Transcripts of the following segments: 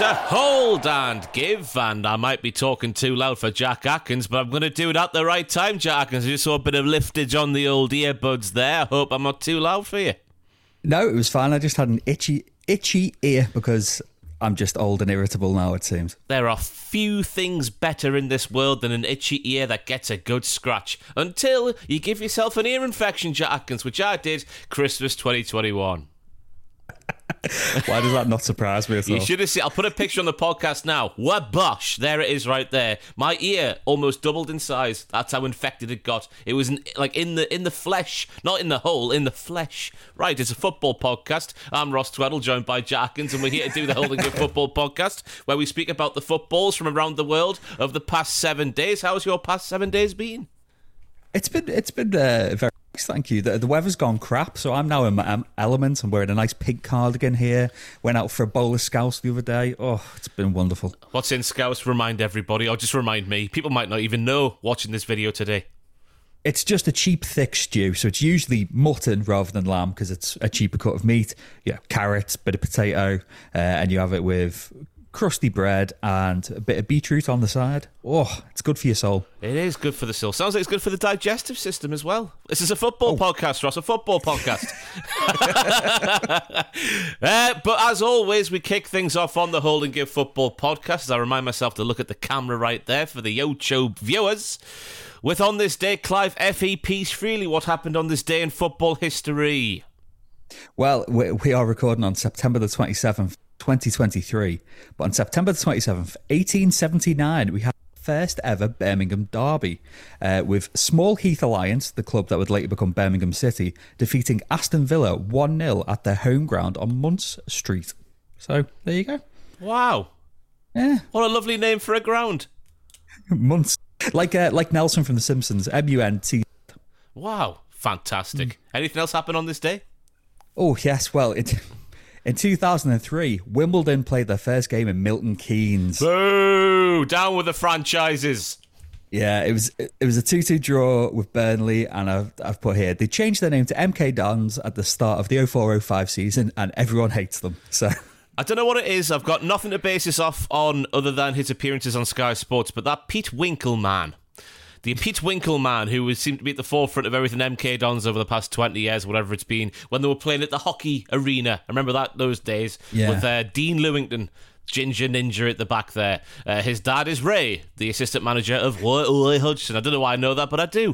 back to Hold and Give, and I might be talking too loud for Jack Atkins, but I'm going to do it at the right time, Jack Atkins. I just saw a bit of liftage on the old earbuds there. I hope I'm not too loud for you. No, it was fine. I just had an itchy ear because I'm just old and irritable now, it seems. There are few things better in this world than an itchy ear that gets a good scratch, until you give yourself an ear infection, Jack Atkins, which I did Christmas 2021. Why does that not surprise me at all? You should have seen. I'll put a picture on the podcast now. Wabosh! There it is, right there. My ear almost doubled in size. That's how infected it got. It was like in the flesh, not in the hole, in the flesh. Right. It's a football podcast. I'm Ross Tweddle, joined by Jack Atkins, and we're here to do the Hold and Give Football Podcast, where we speak about the footballs from around the world of the past 7 days. How's your past 7 days been? It's been very. Thank you. The weather's gone crap, so I'm now in my element. I'm wearing a nice pink cardigan here. Went out for a bowl of Scouse the other day. Oh, it's been wonderful. What's in Scouse? Remind everybody, or just remind me. People might not even know watching this video today. It's just a cheap, thick stew. So it's usually mutton rather than lamb because it's a cheaper cut of meat. Yeah, carrots, bit of potato, and you have it with crusty bread and a bit of beetroot on the side. Oh, it's good for your soul. It is good for the soul. Sounds like it's good for the digestive system as well. This is a football podcast, Ross, a football podcast. But as always, we kick things off on the Hold and Give Football Podcast, as I remind myself to look at the camera right there for the YouTube viewers, with on this day, Clive F.E. Peace Freely, what happened on this day in football history? Well, we are recording on September the 27th. 2023, but on September the 27th, 1879, we had the first ever Birmingham derby with Small Heath Alliance, the club that would later become Birmingham City, defeating Aston Villa 1-0 at their home ground on Munce Street. So there you go. Wow. Yeah. What a lovely name for a ground. Munce, like Nelson from The Simpsons, M-U-N-T. Wow, fantastic. Anything else happen on this day? Oh yes, well it. In 2003, Wimbledon played their first game in Milton Keynes. Boo! Down with the franchises. Yeah, it was a 2-2 draw with Burnley, and I've put here, they changed their name to MK Dons at the start of the 04-05 season, and everyone hates them, so... I don't know what it is. I've got nothing to base this off on other than his appearances on Sky Sports, but that Pete Winkelman... The Pete Winkelman, who seemed to be at the forefront of everything MK Dons over the past 20 years, whatever it's been, when they were playing at the hockey arena. I remember those days with Dean Lewington, Ginger Ninja at the back there. His dad is Ray, the assistant manager of Roy Hodgson. I don't know why I know that, but I do.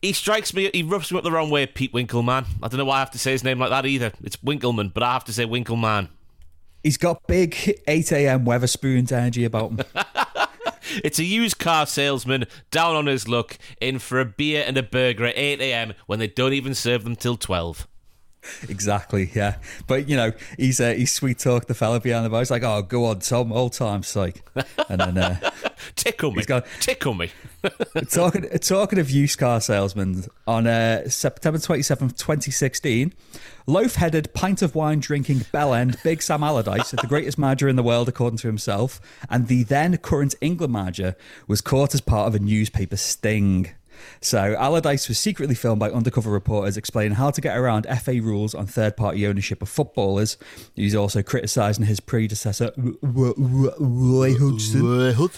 He strikes me, he rubs me up the wrong way, Pete Winkelman. I don't know why I have to say his name like that either. It's Winkelman, but I have to say Winkelman. He's got big 8am Weatherspoons energy about him. It's a used car salesman down on his luck, in for a beer and a burger at 8am when they don't even serve them till 12. Exactly, yeah. But, you know, he's sweet-talked the fella behind the bar. He's like, oh, go on, Tom, old time's sake. And then... tickle me, tickle me. Talking of used car salesmen, on September 27th, 2016, loaf-headed, pint-of-wine-drinking bell-end Big Sam Allardyce, the greatest manager in the world, according to himself, and the then-current England manager, was caught as part of a newspaper sting. So Allardyce was secretly filmed by undercover reporters explaining how to get around FA rules on third-party ownership of footballers. He's also criticising his predecessor, Roy Hodgson,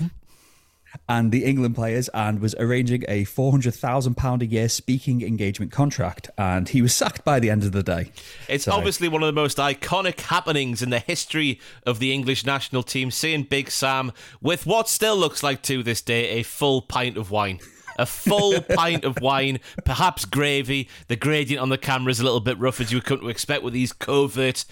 and the England players, and was arranging a £400,000 a year speaking engagement contract, and he was sacked by the end of the day. It's obviously one of the most iconic happenings in the history of the English national team, seeing Big Sam with what still looks like to this day a full pint of wine. A full pint of wine, perhaps gravy. The gradient on the camera is a little bit rough, as you would come to expect with these covert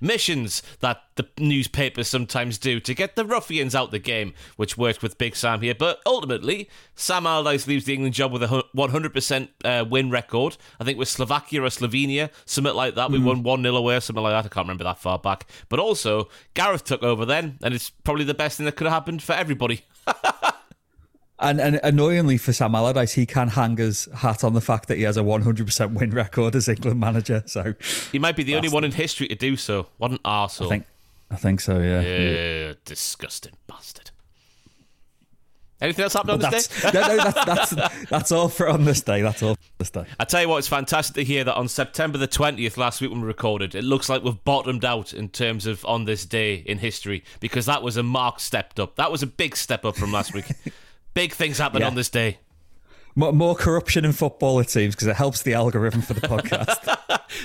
missions that the newspapers sometimes do to get the ruffians out the game, which worked with Big Sam here. But ultimately, Sam Allardyce leaves the England job with a 100% win record. I think with Slovakia or Slovenia, something like that. We won 1-0 away or something like that. I can't remember that far back. But also, Gareth took over then, and it's probably the best thing that could have happened for everybody. And annoyingly for Sam Allardyce, he can hang his hat on the fact that he has a 100% win record as England manager. So he might be the only one in history to do so. What an arsehole. I think so, yeah. Disgusting bastard. Anything else happened on this day? No, that's all for on this day. That's all for this day. I tell you what, it's fantastic to hear that on September the 20th last week when we recorded, it looks like we've bottomed out in terms of on this day in history, because that was a marked step up. That was a big step up from last week. Big things happened on this day. More corruption in football, it seems, because it helps the algorithm for the podcast.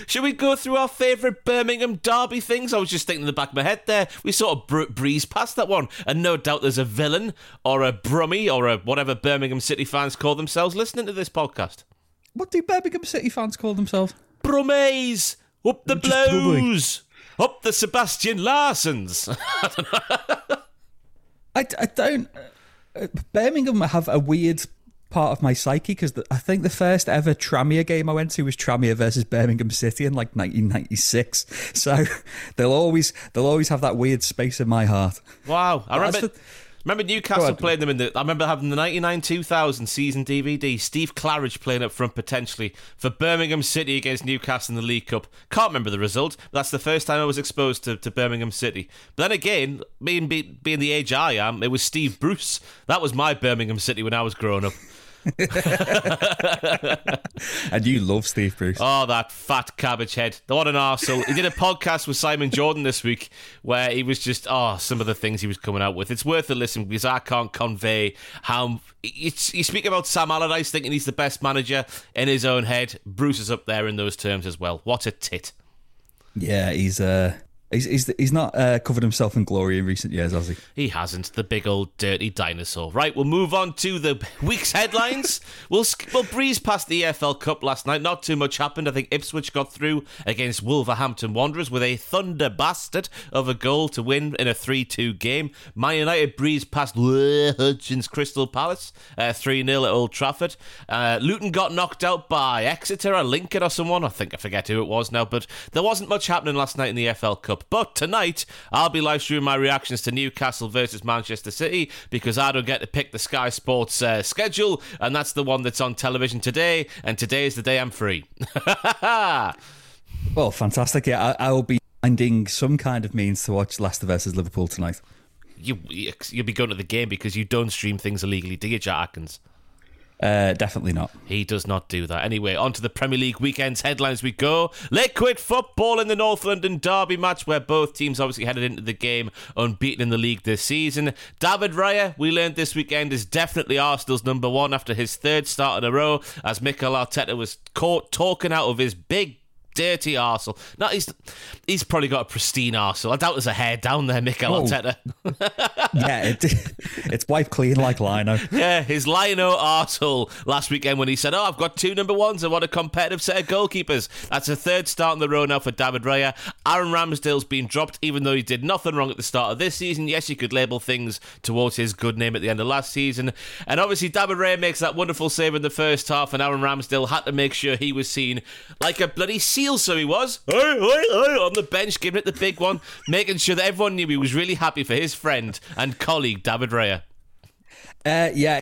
Should we go through our favourite Birmingham derby things? I was just thinking in the back of my head there. We sort of breezed past that one. And no doubt there's a villain or a brummie or a whatever Birmingham City fans call themselves listening to this podcast. What do Birmingham City fans call themselves? Brummies! Up the Blues! Up the Sebastian Larsons! I don't... Birmingham have a weird... part of my psyche, because I think the first ever Tranmere game I went to was Tranmere versus Birmingham City in like 1996. So they'll always have that weird space in my heart. Wow, I remember Newcastle playing them in the. I remember having the 1999-2000 season DVD. Steve Claridge playing up front potentially for Birmingham City against Newcastle in the League Cup. Can't remember the result. But that's the first time I was exposed to Birmingham City. But then again, being the age I am, it was Steve Bruce. That was my Birmingham City when I was growing up. And you love Steve Bruce. Oh, that fat cabbage head. What an arsehole. He did a podcast with Simon Jordan this week where he was just, some of the things he was coming out with. It's worth a listen because I can't convey how... You speak about Sam Allardyce thinking he's the best manager in his own head. Bruce is up there in those terms as well. What a tit. Yeah, He's not covered himself in glory in recent years, has he? He hasn't. The big old dirty dinosaur. Right, we'll move on to the week's headlines. We'll breeze past the EFL Cup last night. Not too much happened. I think Ipswich got through against Wolverhampton Wanderers with a thunder bastard of a goal to win in a 3-2 game. Man United breezed past Huddersfield's Crystal Palace, 3-0 at Old Trafford. Luton got knocked out by Exeter or Lincoln or someone. I forget who it was now, but there wasn't much happening last night in the EFL Cup. But tonight, I'll be live streaming my reactions to Newcastle versus Manchester City because I don't get to pick the Sky Sports schedule, and that's the one that's on television today, and today is the day I'm free. Well, fantastic. Yeah, I'll be finding some kind of means to watch Leicester versus Liverpool tonight. You'll be going to the game because you don't stream things illegally, do you, Jack Atkins? Definitely not. He does not do that. Anyway, on to the Premier League weekend's headlines we go. Liquid football in the North London derby match where both teams obviously headed into the game unbeaten in the league this season. David Raya, we learned this weekend, is definitely Arsenal's number one after his third start in a row as Mikel Arteta was caught talking out of his big dirty arsehole. No, he's probably got a pristine arsehole. I doubt there's a hair down there, Mikel Arteta. Yeah, it's wiped clean like Lino. Yeah, his Lino arsehole last weekend when he said, I've got two number ones and what a competitive set of goalkeepers. That's a third start in the row now for David Raya. Aaron Ramsdale's been dropped even though he did nothing wrong at the start of this season. Yes, you could label things towards his good name at the end of last season. And obviously David Raya makes that wonderful save in the first half and Aaron Ramsdale had to make sure he was seen like a bloody so he was on the bench giving it the big one, making sure that everyone knew he was really happy for his friend and colleague David Raya. Raya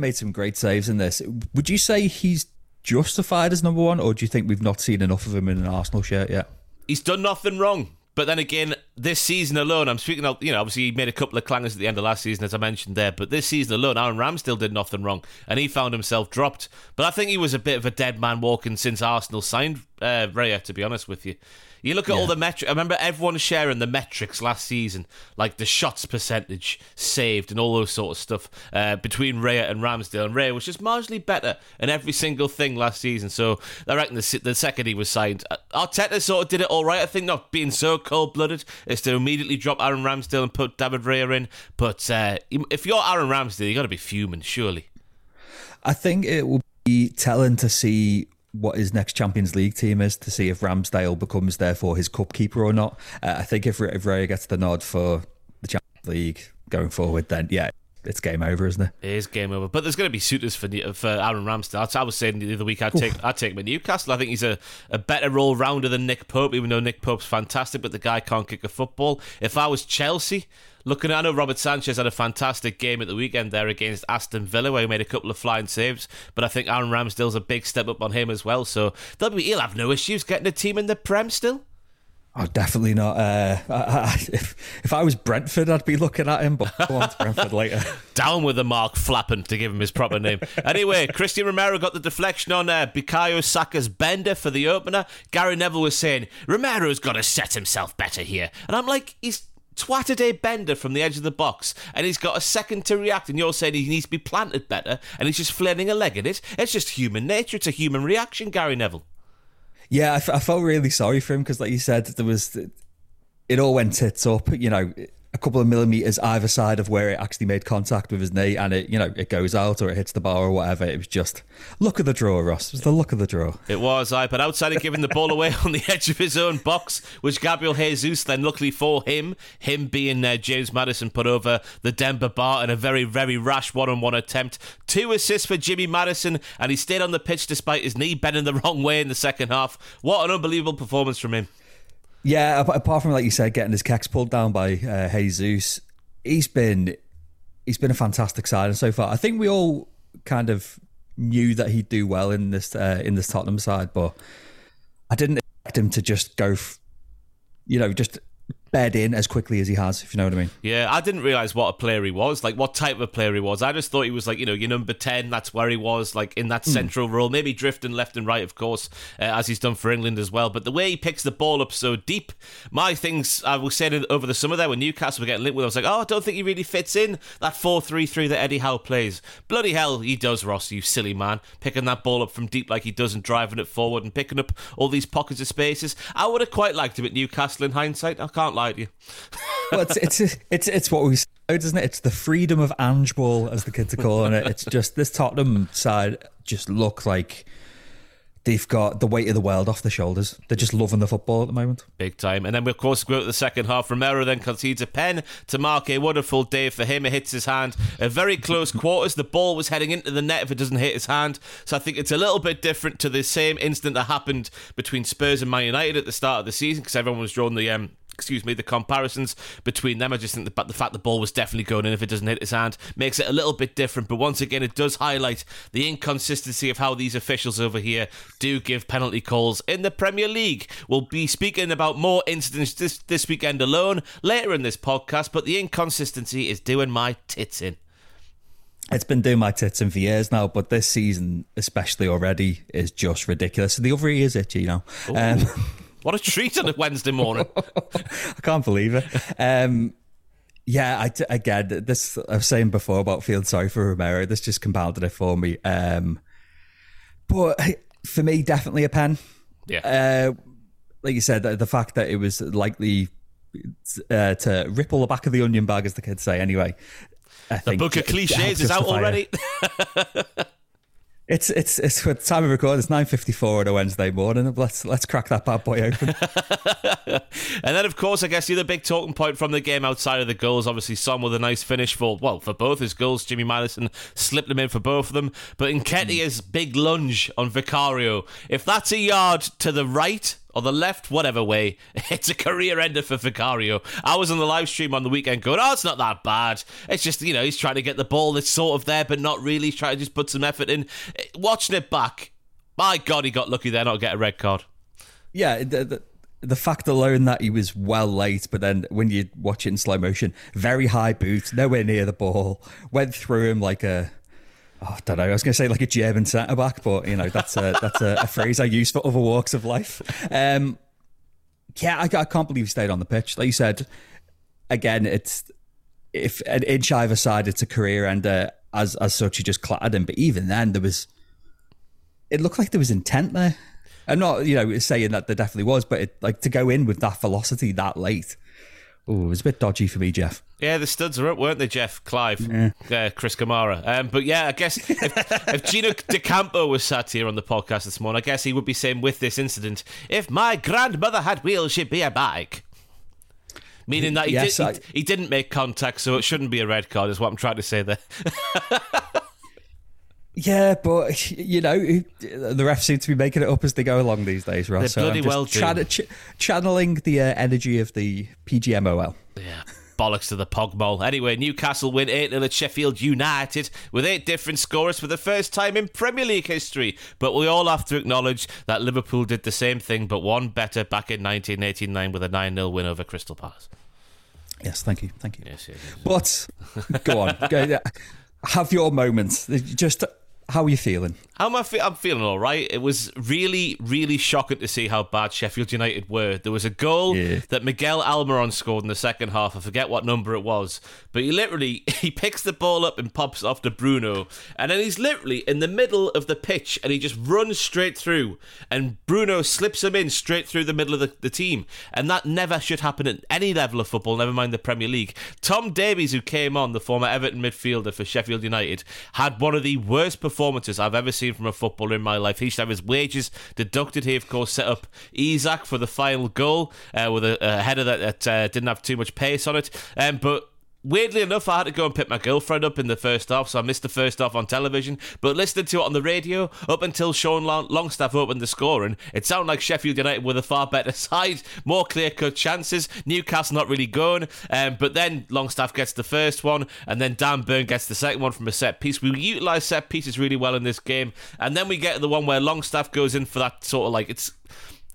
made some great saves in this. Would you say he's justified as number one, or do you think we've not seen enough of him in an Arsenal shirt yet? He's done nothing wrong. But then again, this season alone, I'm speaking of, obviously he made a couple of clangers at the end of last season, as I mentioned there, but this season alone, Aaron Ramsdale did nothing wrong, and he found himself dropped. But I think he was a bit of a dead man walking since Arsenal signed Raya, to be honest with you. You look at all the metrics, I remember everyone sharing the metrics last season, like the shots percentage saved and all those sort of stuff between Raya and Ramsdale, and Raya was just marginally better in every single thing last season, so I reckon the second he was signed, Arteta sort of did it all right, I think, not being so cold-blooded is to immediately drop Aaron Ramsdale and put David Raya in. But if you're Aaron Ramsdale, you've got to be fuming, surely. I think it will be telling to see what his next Champions League team is, to see if Ramsdale becomes, therefore, his cup keeper or not. I think if Raya gets the nod for the Champions League going forward, then, it's game over, isn't it? It is game over. But there's going to be suitors for Aaron Ramsdale. I was saying the other week, I'd take him at Newcastle. I think he's a better all-rounder than Nick Pope, even though Nick Pope's fantastic, but the guy can't kick a football. If I was Chelsea... I know Robert Sanchez had a fantastic game at the weekend there against Aston Villa where he made a couple of flying saves, but I think Aaron Ramsdale's a big step up on him as well, so he'll have no issues getting a team in the Prem still. Oh, definitely not. If I was Brentford, I'd be looking at him, but go on to Brentford later. Down with the Mark Flappin, to give him his proper name. Anyway, Christian Romero got the deflection on Bukayo Saka's bender for the opener. Gary Neville was saying, Romero's got to set himself better here. And I'm like, he's twatted a bender from the edge of the box and he's got a second to react, and you're saying he needs to be planted better and he's just flailing a leg at it. It's just human nature. It's a human reaction, Gary Neville. Yeah, I felt really sorry for him because, like you said, it all went tits up, you know, a couple of millimetres either side of where it actually made contact with his knee, and it goes out or it hits the bar or whatever. It was just luck of the draw, Ross. It was the luck of the draw. It was, but outside of giving the ball away on the edge of his own box, which Gabriel Jesus then, luckily for him being James Maddison, put over the Denver bar in a very, very rash one-on-one attempt. 2 assists for Jimmy Maddison, and he stayed on the pitch despite his knee bending the wrong way in the second half. What an unbelievable performance from him. Yeah, apart from, like you said, getting his kicks pulled down by Jesus, he's been a fantastic signing so far. I think we all kind of knew that he'd do well in this Tottenham side, but I didn't expect him to just go, just bed in as quickly as he has, if you know what I mean. Yeah, I didn't realise what a player he was, like what type of player he was. I just thought he was like, your number 10, that's where he was, like in that central role, maybe drifting left and right, of course, as he's done for England as well. But the way he picks the ball up so deep, my things, I was saying over the summer there when Newcastle were getting linked with, I was like, I don't think he really fits in that 4-3-3 that Eddie Howe plays. Bloody hell, he does, Ross, you silly man, picking that ball up from deep like he does and driving it forward and picking up all these pockets of spaces. I would have quite liked him at Newcastle in hindsight, I can't lie to you. Well, it's what we said, isn't it? It's the freedom of Ange Ball, as the kids are calling it. It's just this Tottenham side just look like they've got the weight of the world off their shoulders. They're just loving the football at the moment. Big time. And then we, of course, go to the second half. Romero then concedes a pen to mark a wonderful day for him. It hits his hand at very close quarters. The ball was heading into the net if it doesn't hit his hand. So I think it's a little bit different to the same incident that happened between Spurs and Man United at the start of the season, because everyone was drawing the comparisons between them. I just think the fact the ball was definitely going in if it doesn't hit his hand makes it a little bit different. But once again, it does highlight the inconsistency of how these officials over here do give penalty calls in the Premier League. We'll be speaking about more incidents this weekend alone later in this podcast, but the inconsistency is doing my tits in. It's been doing my tits in for years now, but this season especially already is just ridiculous. The other ear is itchy, What a treat on a Wednesday morning. I can't believe it. This I was saying before about feeling sorry for Romero. This just compounded it for me. But for me, definitely a pen. Yeah. Like you said, the fact that it was likely to ripple the back of the onion bag, as the kids say, anyway. The book of cliches is out already. It's the time of recording. It's 9:54 on a Wednesday morning. Let's crack that bad boy open. And then, of course, I guess the other big talking point from the game outside of the goals, obviously, Son with a nice finish for both his goals. Jimmy Maddison slipped them in for both of them. But Nketiah's big lunge on Vicario, if that's a yard to the right or the left, whatever way, it's a career ender for Vicario. I was on the live stream on the weekend going, it's not that bad. It's just, he's trying to get the ball that's sort of there, but not really. He's trying to just put some effort in. Watching it back, my God, he got lucky there not to get a red card. Yeah, the fact alone that he was well late, but then when you watch it in slow motion, very high boot, nowhere near the ball, went through him like a... I don't know. I was going to say like a German centre-back, but, that's a phrase I use for other walks of life. I can't believe he stayed on the pitch. Like you said, again, it's if an inch either side, it's a career, and as such, he just clattered him. But even then, it looked like there was intent there. I'm not, saying that there definitely was, but to go in with that velocity that late, it was a bit dodgy for me, Jeff. Yeah, the studs are up, weren't they, Jeff? Clive, Chris Kamara. I guess if Gino De Campo was sat here on the podcast this morning, I guess he would be saying with this incident, if my grandmother had wheels, she'd be a bike. Meaning that he didn't make contact, so it shouldn't be a red card, is what I'm trying to say there. Yeah, but, the refs seem to be making it up as they go along these days, right? They're so bloody well channeling the energy of the PGMOL. Yeah. bollocks to the pog mole. Anyway, Newcastle win 8-0 at Sheffield United with 8 different scorers for the first time in Premier League history. But we all have to acknowledge that Liverpool did the same thing, but one better back in 1989 with a 9-0 win over Crystal Palace. Yes, thank you. Thank you. Yes, yes, yes. But, go on. Go, have your moment. Just... how are you feeling? I'm feeling all right. It was really, really shocking to see how bad Sheffield United were. There was a goal that Miguel Almiron scored in the second half. I forget what number it was. But he picks the ball up and pops off to Bruno. And then he's literally in the middle of the pitch and he just runs straight through. And Bruno slips him in straight through the middle of the team. And that never should happen at any level of football, never mind the Premier League. Tom Davies, who came on, the former Everton midfielder for Sheffield United, had one of the worst performances I've ever seen from a footballer in my life. He should have his wages deducted. He, of course, set up Isak for the final goal with a header that didn't have too much pace on it. But weirdly enough, I had to go and pick my girlfriend up in the first half, so I missed the first half on television. But listening to it on the radio, up until Sean Longstaff opened the scoring, it sounded like Sheffield United were the far better side. More clear-cut chances. Newcastle not really going. But then Longstaff gets the first one, and then Dan Burn gets the second one from a set piece. We utilise set pieces really well in this game. And then we get the one where Longstaff goes in for that sort of it's...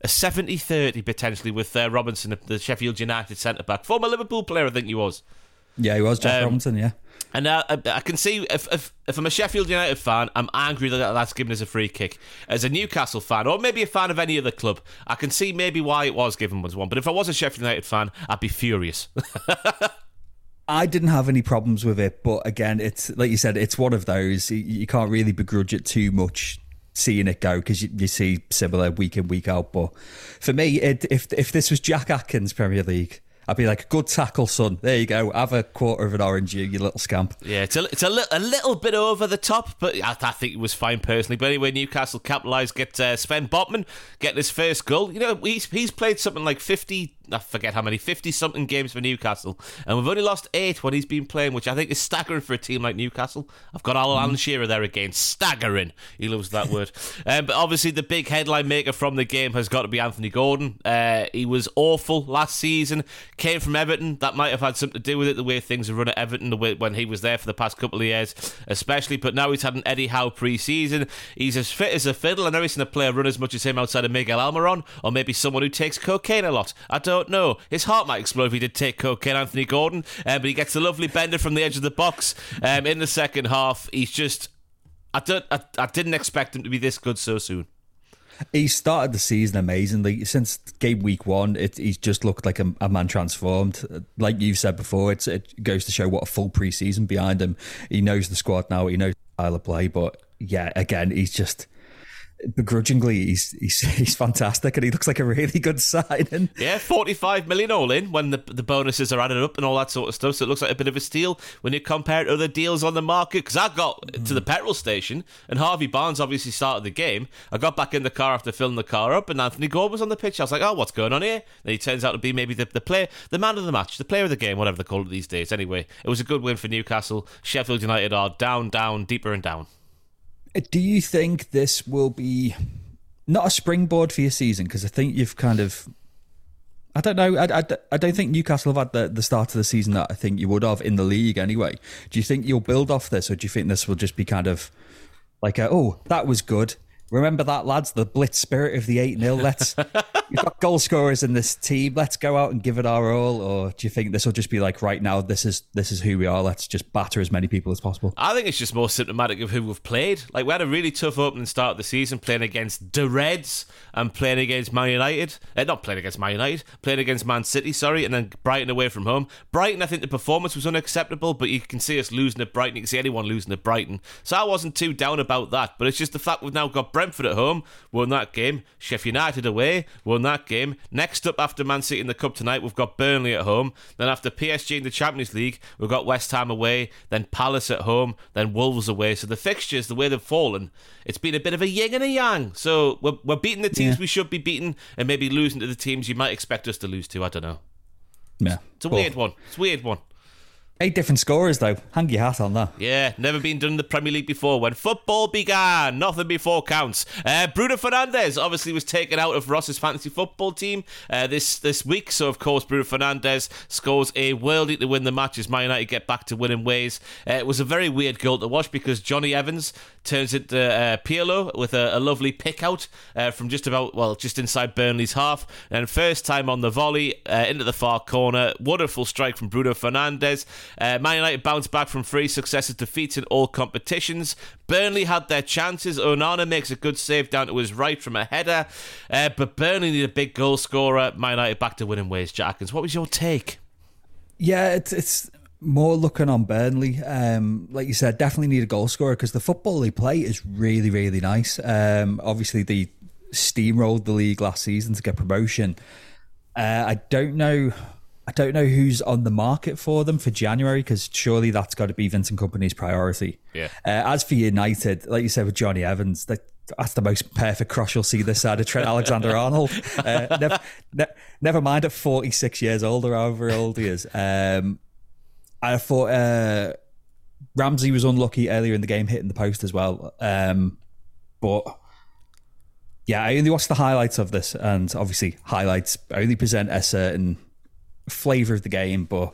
a 70-30 potentially with Robinson, the Sheffield United centre-back. Former Liverpool player, I think he was. Yeah, he was, Jack Robinson, yeah. And I can see, if I'm a Sheffield United fan, I'm angry that that's given as a free kick. As a Newcastle fan, or maybe a fan of any other club, I can see maybe why it was given as one. But if I was a Sheffield United fan, I'd be furious. I didn't have any problems with it, but again, it's like you said, it's one of those. You can't really begrudge it too much, seeing it go, because you see similar week in, week out. But for me, if this was Jack Atkins Premier League, I'd be like, good tackle, son. There you go. Have a quarter of an orange, you little scamp. Yeah, it's a little bit over the top, but I think it was fine personally. But anyway, Newcastle capitalised, get Sven Botman getting his first goal. You know, he's played something like 50-something games for Newcastle, and we've only lost 8 when he's been playing, which I think is staggering for a team like Newcastle. I've got Alan Shearer there again. Staggering. He loves that word. But obviously the big headline maker from the game has got to be Anthony Gordon. He was awful last season. Came from Everton. That might have had something to do with it, the way things are run at Everton, the way when he was there for the past couple of years especially. But now he's had an Eddie Howe pre-season. He's as fit as a fiddle. I know he's going to play a run as much as him outside of Miguel Almiron, or maybe someone who takes cocaine a lot. I don't know. His heart might explode if he did take cocaine, Anthony Gordon. But he gets a lovely bender from the edge of the box in the second half. He's just... I didn't expect him to be this good so soon. He started the season amazingly. Since game week 1, he's just looked like a man transformed. Like you've said before, it goes to show what a full pre-season behind him. He knows the squad now. He knows the style of play. But yeah, again, he's just... begrudgingly, he's fantastic, and he looks like a really good signing. Yeah, 45 million all in when the bonuses are added up and all that sort of stuff. So it looks like a bit of a steal when you compare it to other deals on the market. Because I got to the petrol station, and Harvey Barnes obviously started the game. I got back in the car after filling the car up, and Anthony Gordon was on the pitch. I was like, oh, what's going on here? And he turns out to be maybe the player, the man of the match, the player of the game, whatever they call it these days. Anyway, it was a good win for Newcastle. Sheffield United are down, deeper and down. Do you think this will be not a springboard for your season? Because I think you've kind of... I don't know. I don't think Newcastle have had the start of the season that I think you would have in the league anyway. Do you think you'll build off this, or do you think this will just be kind of like, oh, that was good. Remember that, lads, the blitz spirit of the 8-0. You've got goal scorers in this team. Let's go out and give it our all. Or do you think this will just be like, right now, this is who we are. Let's just batter as many people as possible. I think it's just more symptomatic of who we've played. Like, we had a really tough opening start of the season, playing against the Reds and playing against Man United. Not playing against Man United, playing against Man City, sorry, and then Brighton away from home. Brighton, I think the performance was unacceptable, but you can see us losing at Brighton. You can see anyone losing at Brighton. So I wasn't too down about that. But it's just the fact we've now got Brentford at home, won that game. Sheffield United away, won that game. Next up after Man City in the Cup tonight, we've got Burnley at home. Then after PSG in the Champions League, we've got West Ham away, then Palace at home, then Wolves away. So the fixtures, the way they've fallen, it's been a bit of a yin and a yang. So we're beating the teams we should be beating, and maybe losing to the teams you might expect us to lose to. I don't know. Yeah. It's a weird one. 8 different scorers, though. Hang your hat on that. Yeah, never been done in the Premier League before. When football began, nothing before counts. Bruno Fernandes obviously was taken out of Ross's fantasy football team this week. So, of course, Bruno Fernandes scores a worldie to win the match as Man United get back to winning ways. It was a very weird goal to watch because Johnny Evans turns it to Pirlo with a lovely pick-out from just inside Burnley's half. And first time on the volley into the far corner. Wonderful strike from Bruno Fernandes. Man United bounced back from 3 successive defeats in all competitions. Burnley had their chances. Onana makes a good save down to his right from a header. But Burnley need a big goal scorer. Man United back to winning ways. Jack Atkins, what was your take? Yeah, it's more looking on Burnley. Like you said, definitely need a goal scorer because the football they play is really, really nice. Obviously, they steamrolled the league last season to get promotion. I don't know who's on the market for them for January because surely that's got to be Vincent Kompany's priority. Yeah. As for United, like you said with Johnny Evans, that's the most perfect cross you'll see this side of Trent Alexander-Arnold. Never mind at 46 years old or however old he is. I thought Ramsey was unlucky earlier in the game hitting the post as well. But yeah, I only watched the highlights of this and obviously highlights only present a certain flavour of the game, but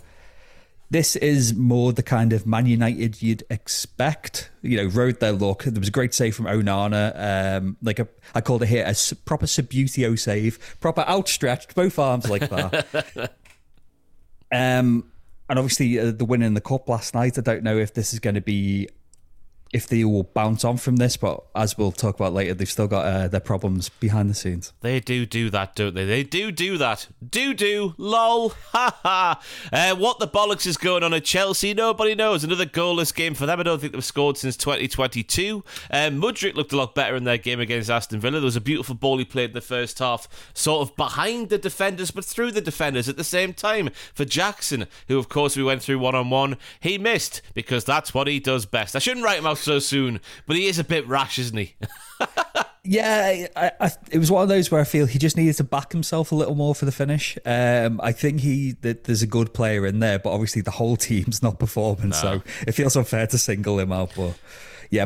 this is more the kind of Man United you'd expect. You know, rode their luck. There was a great save from Onana. I called it here a proper Subutio save, proper outstretched, both arms like that. And obviously the win in the cup last night. I don't know if this is going to be, if they will bounce on from this, but as we'll talk about later, they've still got their problems behind the scenes. They do that, don't they? They do that. Do, lol, ha ha. What the bollocks is going on at Chelsea? Nobody knows. Another goalless game for them. I don't think they've scored since 2022. Mudryk looked a lot better in their game against Aston Villa. There was a beautiful ball he played in the first half, sort of behind the defenders, but through the defenders at the same time for Jackson, who, of course, we went through one-on-one. He missed because that's what he does best. I shouldn't write him out so soon, but he is a bit rash, isn't he? Yeah, it was one of those where I feel he just needed to back himself a little more for the finish. I think there's a good player in there, but obviously the whole team's not performing, so it feels unfair to single him out. But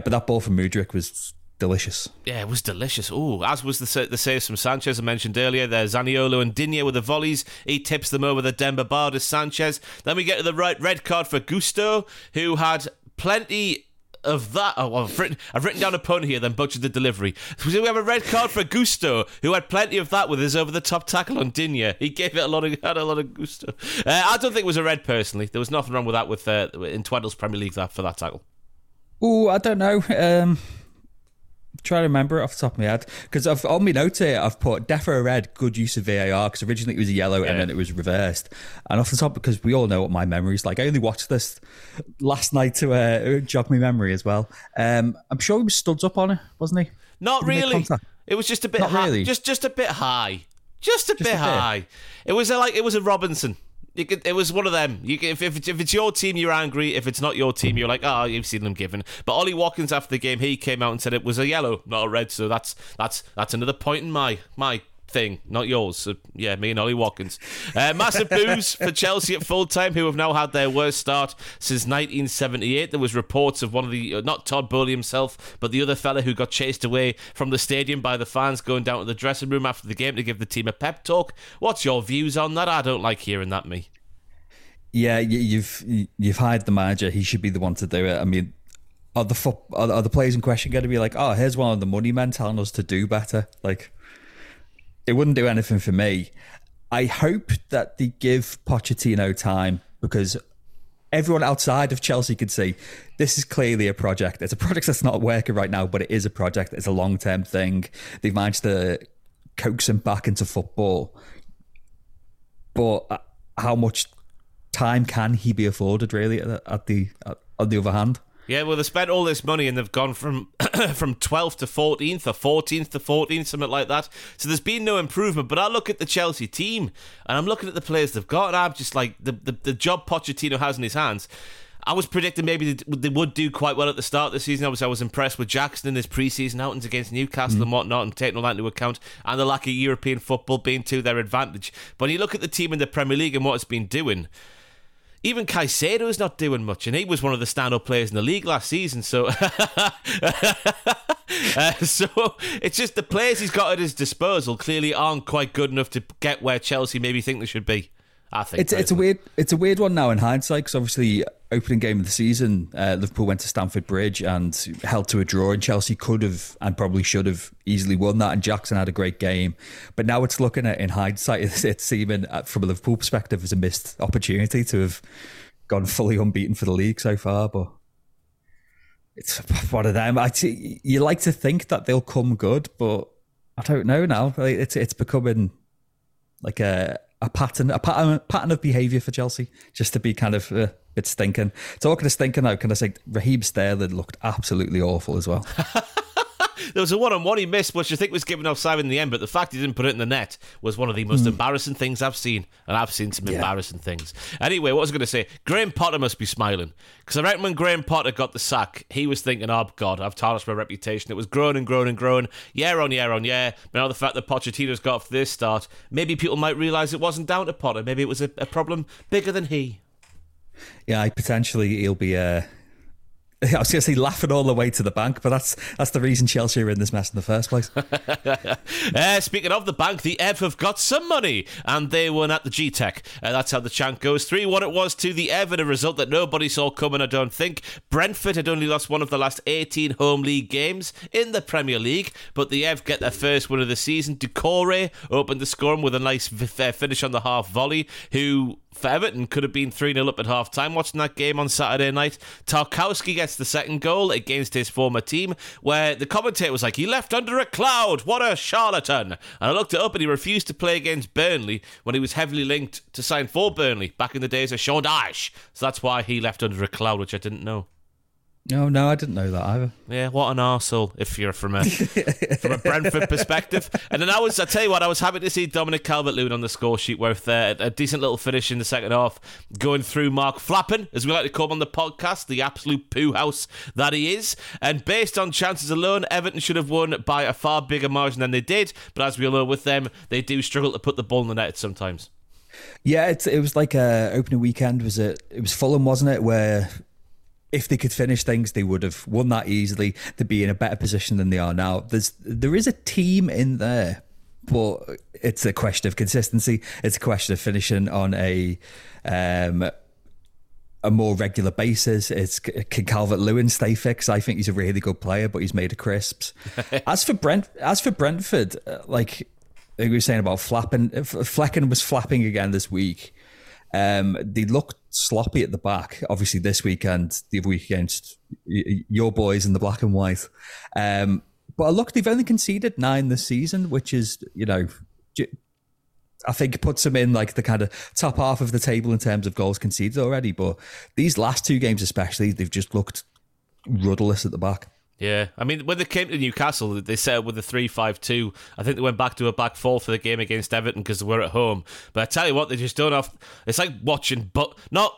that ball from Mudryk was delicious. Yeah, it was delicious. Oh, as was the saves from Sanchez I mentioned earlier. There's Zaniolo and Digne with the volleys. He tips them over the Demba Ba to Sanchez. Then we get to the red card for Gusto, who had plenty of that. Oh, I've written down a pun here, then butchered the delivery. So we have a red card for Gusto, who had plenty of that with his over-the-top tackle on Digne. He gave it a lot of gusto. I don't think it was a red personally. There was nothing wrong with that in Tweddle's Premier League for that tackle. Oh, I don't know. Try to remember it off the top of my head because on my notes here I've put defo red, good use of VAR, because originally it was a yellow and then it was reversed. And off the top, because we all know what my memory's like, I only watched this last night to jog my memory as well. I'm sure he was studs up on it, wasn't he? Not really. It was just a bit high. Really. Just a bit high. Just a bit high. It was a Robinson. It was one of them. If it's your team, you're angry. If it's not your team, you're like, you've seen them given. But Ollie Watkins, after the game, he came out and said it was a yellow, not a red. So that's another point in my thing, not yours. So, yeah, me and Ollie Watkins. Massive boos for Chelsea at full time, who have now had their worst start since 1978. There was reports of one of the, not Todd Bowley himself, but the other fella who got chased away from the stadium by the fans going down to the dressing room after the game to give the team a pep talk. What's your views on that? I don't like hearing that, me. Yeah, you've hired the manager. He should be the one to do it. I mean, are the players in question going to be like, here's one of the money men telling us to do better? Like, it wouldn't do anything for me. I hope that they give Pochettino time because everyone outside of Chelsea could see this is clearly a project. It's a project that's not working right now, but it is a project. It's a long-term thing. They've managed to coax him back into football. But how much time can he be afforded, really, on the other hand? Yeah, well, they spent all this money and they've gone from from 12th to 14th or 14th to 14th, something like that. So there's been no improvement. But I look at the Chelsea team and I'm looking at the players they've got and I'm just like, the job Pochettino has in his hands. I was predicting maybe they would do quite well at the start of the season. Obviously, I was impressed with Jackson in his pre-season outings against Newcastle and whatnot, and taking all that into account, and the lack of European football being to their advantage. But you look at the team in the Premier League and what it's been doing. even Caicedo is not doing much, and he was one of the standout players in the league last season. So, so it's just the players he's got at his disposal clearly aren't quite good enough to get where Chelsea maybe think they should be. I think it's a weird one now in hindsight, because obviously opening game of the season, Liverpool went to Stamford Bridge and held to a draw, and Chelsea could have and probably should have easily won that, and Jackson had a great game. But now it's looking at, in hindsight, it's seeming from a Liverpool perspective as a missed opportunity to have gone fully unbeaten for the league so far. But it's one of them. You like to think that they'll come good, but I don't know now. It's becoming like a pattern of behaviour for Chelsea, just to be kind of a bit stinking. Talking of stinking now, can I say Raheem Sterling looked absolutely awful as well. There was a one-on-one he missed, which I think was given offside in the end, but the fact he didn't put it in the net was one of the most embarrassing things I've seen, and I've seen some embarrassing things. Anyway, what was I going to say? Graham Potter must be smiling, because I reckon when Graham Potter got the sack, he was thinking, oh God, I've tarnished my reputation. It was growing and growing and growing, year on year on year, but now the fact that Pochettino's got off this start, maybe people might realise it wasn't down to Potter, maybe it was a problem bigger than he. Yeah, potentially he'll be... I was going to say laughing all the way to the bank, but that's the reason Chelsea are in this mess in the first place. Speaking of the bank, the Ev have got some money, and they won at the G-Tech. That's how the chant goes. 3-1 it was to the Ev, in a result that nobody saw coming, I don't think. Brentford had only lost one of the last 18 home league games in the Premier League, but the Ev get their first win of the season. Doucouré opened the scoring with a nice finish on the half volley, who... for Everton could have been 3-0 up at half time watching that game on Saturday night. Tarkowski gets the second goal against his former team, where the commentator was like, he left under a cloud, what a charlatan. And I looked it up, and he refused to play against Burnley when he was heavily linked to sign for Burnley back in the days of Sean Dyche. So that's why he left under a cloud, which I didn't know. No, I didn't know that either. Yeah, what an arsehole if you're from a Brentford perspective. And then I tell you what, I was happy to see Dominic Calvert-Lewin on the score sheet with a decent little finish in the second half, going through Mark Flappin, as we like to call him on the podcast, the absolute poo house that he is. And based on chances alone, Everton should have won by a far bigger margin than they did. But as we all know with them, they do struggle to put the ball in the net sometimes. Yeah, it was like opening weekend, was it? It was Fulham, wasn't it, where... if they could finish things, they would have won that easily. They'd be in a better position than they are now. There is a team in there, but it's a question of consistency. It's a question of finishing on a more regular basis. Can Calvert-Lewin stay fixed? I think he's a really good player, but he's made of crisps. As for Brentford, like we were saying about flapping, Flecken was flapping again this week. They looked sloppy at the back, obviously this weekend, the other week against your boys in the black and white. But look, they've only conceded 9 this season, which is, you know, I think puts them in like the kind of top half of the table in terms of goals conceded already. But these last 2 games especially, they've just looked rudderless at the back. Yeah, I mean, when they came to Newcastle, they set up with a 3-5-2. I think they went back to a back four for the game against Everton because they were at home. But I tell you what, they just don't have... It's like watching... but not...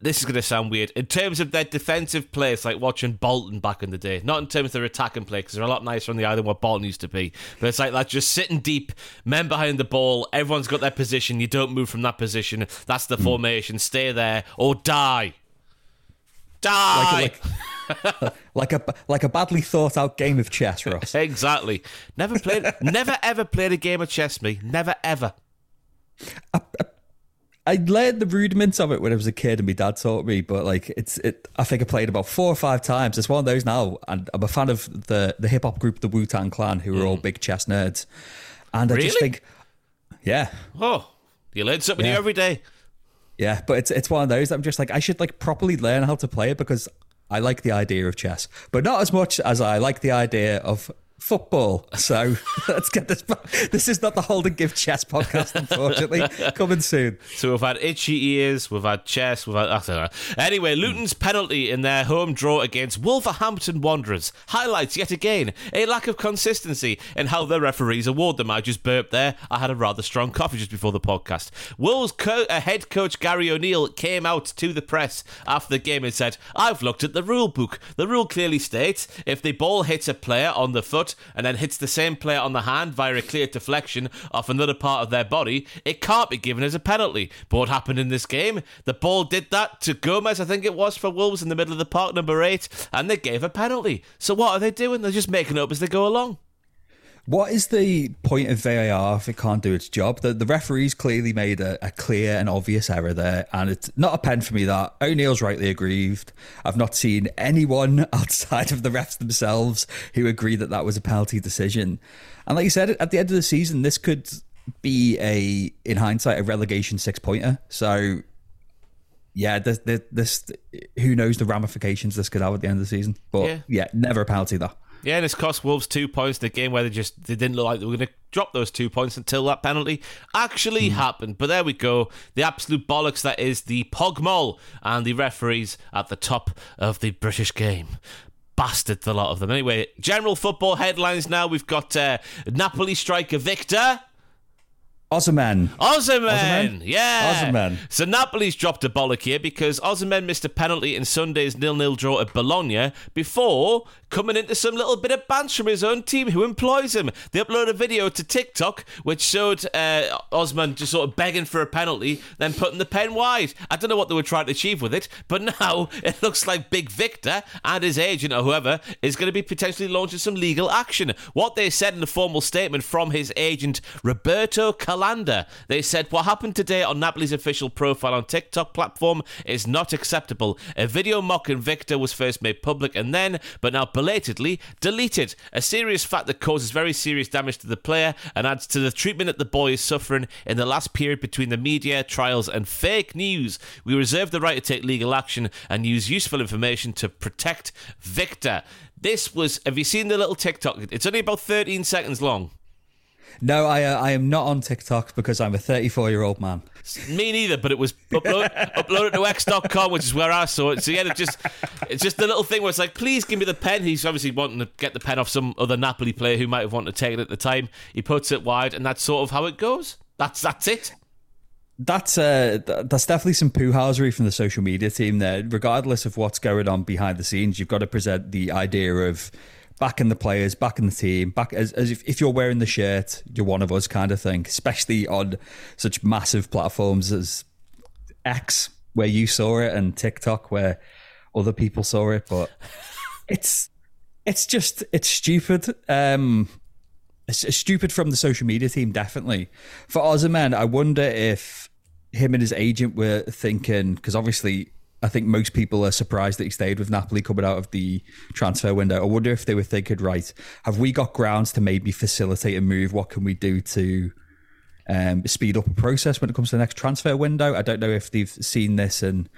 This is going to sound weird. In terms of their defensive play, it's like watching Bolton back in the day. Not in terms of their attacking play, because they're a lot nicer on the eye than what Bolton used to be. But it's like that, just sitting deep, men behind the ball, everyone's got their position, you don't move from that position, that's the formation, stay there, or die. Die! Like a badly thought out game of chess, Ross. Exactly. Never ever played a game of chess, me. Never ever. I learned the rudiments of it when I was a kid, and my dad taught me. But like, I think I played about 4 or 5 times. It's one of those now, and I'm a fan of the hip hop group, the Wu-Tang Clan, who are all big chess nerds. And I just think, yeah. Oh, you learn something new every day. Yeah, but it's one of those that I'm just like, I should like properly learn how to play it, because I like the idea of chess, but not as much as I like the idea of football. So let's get this back. This is not the Hold and Give Chess podcast, unfortunately. Coming soon. So we've had itchy ears, we've had chess, we've had... I don't know. Anyway, Luton's penalty in their home draw against Wolverhampton Wanderers highlights yet again a lack of consistency in how their referees award them. I just burped there. I had a rather strong coffee just before the podcast. Wolves head coach Gary O'Neill came out to the press after the game and said, I've looked at the rule book. The rule clearly states if the ball hits a player on the foot, foot and then hits the same player on the hand via a clear deflection off another part of their body, it can't be given as a penalty. But what happened in this game? The ball did that to Gomez, I think it was, for Wolves in the middle of the park, number 8, and they gave a penalty. So what are they doing? They're just making it up as they go along. What is the point of VAR if it can't do its job? The referee's clearly made a clear and obvious error there, and it's not a pen for me that. O'Neill's rightly aggrieved. I've not seen anyone outside of the refs themselves who agree that that was a penalty decision. And like you said, at the end of the season, this could be, in hindsight, a relegation six-pointer. So, yeah, this who knows the ramifications this could have at the end of the season. But, yeah never a penalty that. Yeah, and it's cost Wolves 2 points in a game where they didn't look like they were going to drop those 2 points until that penalty actually happened. But there we go. The absolute bollocks that is the Pogmol and the referees at the top of the British game. Bastard, the lot of them. Anyway, general football headlines now. We've got Napoli striker Victor Osimhen, yeah. Osimhen. So Napoli's dropped a bollock here because Osimhen missed a penalty in Sunday's 0-0 draw at Bologna before coming into some little bit of bans from his own team who employs him. They uploaded a video to TikTok which showed Osimhen just sort of begging for a penalty, then putting the pen wide. I don't know what they were trying to achieve with it, but now it looks like Big Victor and his agent or whoever is going to be potentially launching some legal action. What they said in the formal statement from his agent, Roberto Calabria, they said, "What happened today on Napoli's official profile on TikTok platform is not acceptable. A video mocking Victor was first made public and then, but now belatedly, deleted. A serious fact that causes very serious damage to the player and adds to the treatment that the boy is suffering in the last period between the media, trials and fake news. We reserve the right to take legal action and use useful information to protect Victor." This was, have you seen the little TikTok? It's only about 13 seconds long. No, I am not on TikTok because I'm a 34-year-old man. Me neither, but it was uploaded to x.com, which is where I saw it. So yeah, it's just the little thing where it's like, please give me the pen. He's obviously wanting to get the pen off some other Napoli player who might have wanted to take it at the time. He puts it wide, and that's sort of how it goes. That's it. That's definitely some poo-housery from the social media team there. Regardless of what's going on behind the scenes, you've got to present the idea of backing the players, backing the team, back as if you're wearing the shirt, you're one of us kind of thing, especially on such massive platforms as X, where you saw it, and TikTok, where other people saw it. But it's stupid. It's stupid from the social media team, definitely. For Osimhen, I wonder if him and his agent were thinking, because obviously I think most people are surprised that he stayed with Napoli coming out of the transfer window. I wonder if they were thinking, right, have we got grounds to maybe facilitate a move? What can we do to speed up a process when it comes to the next transfer window? I don't know if they've seen this, and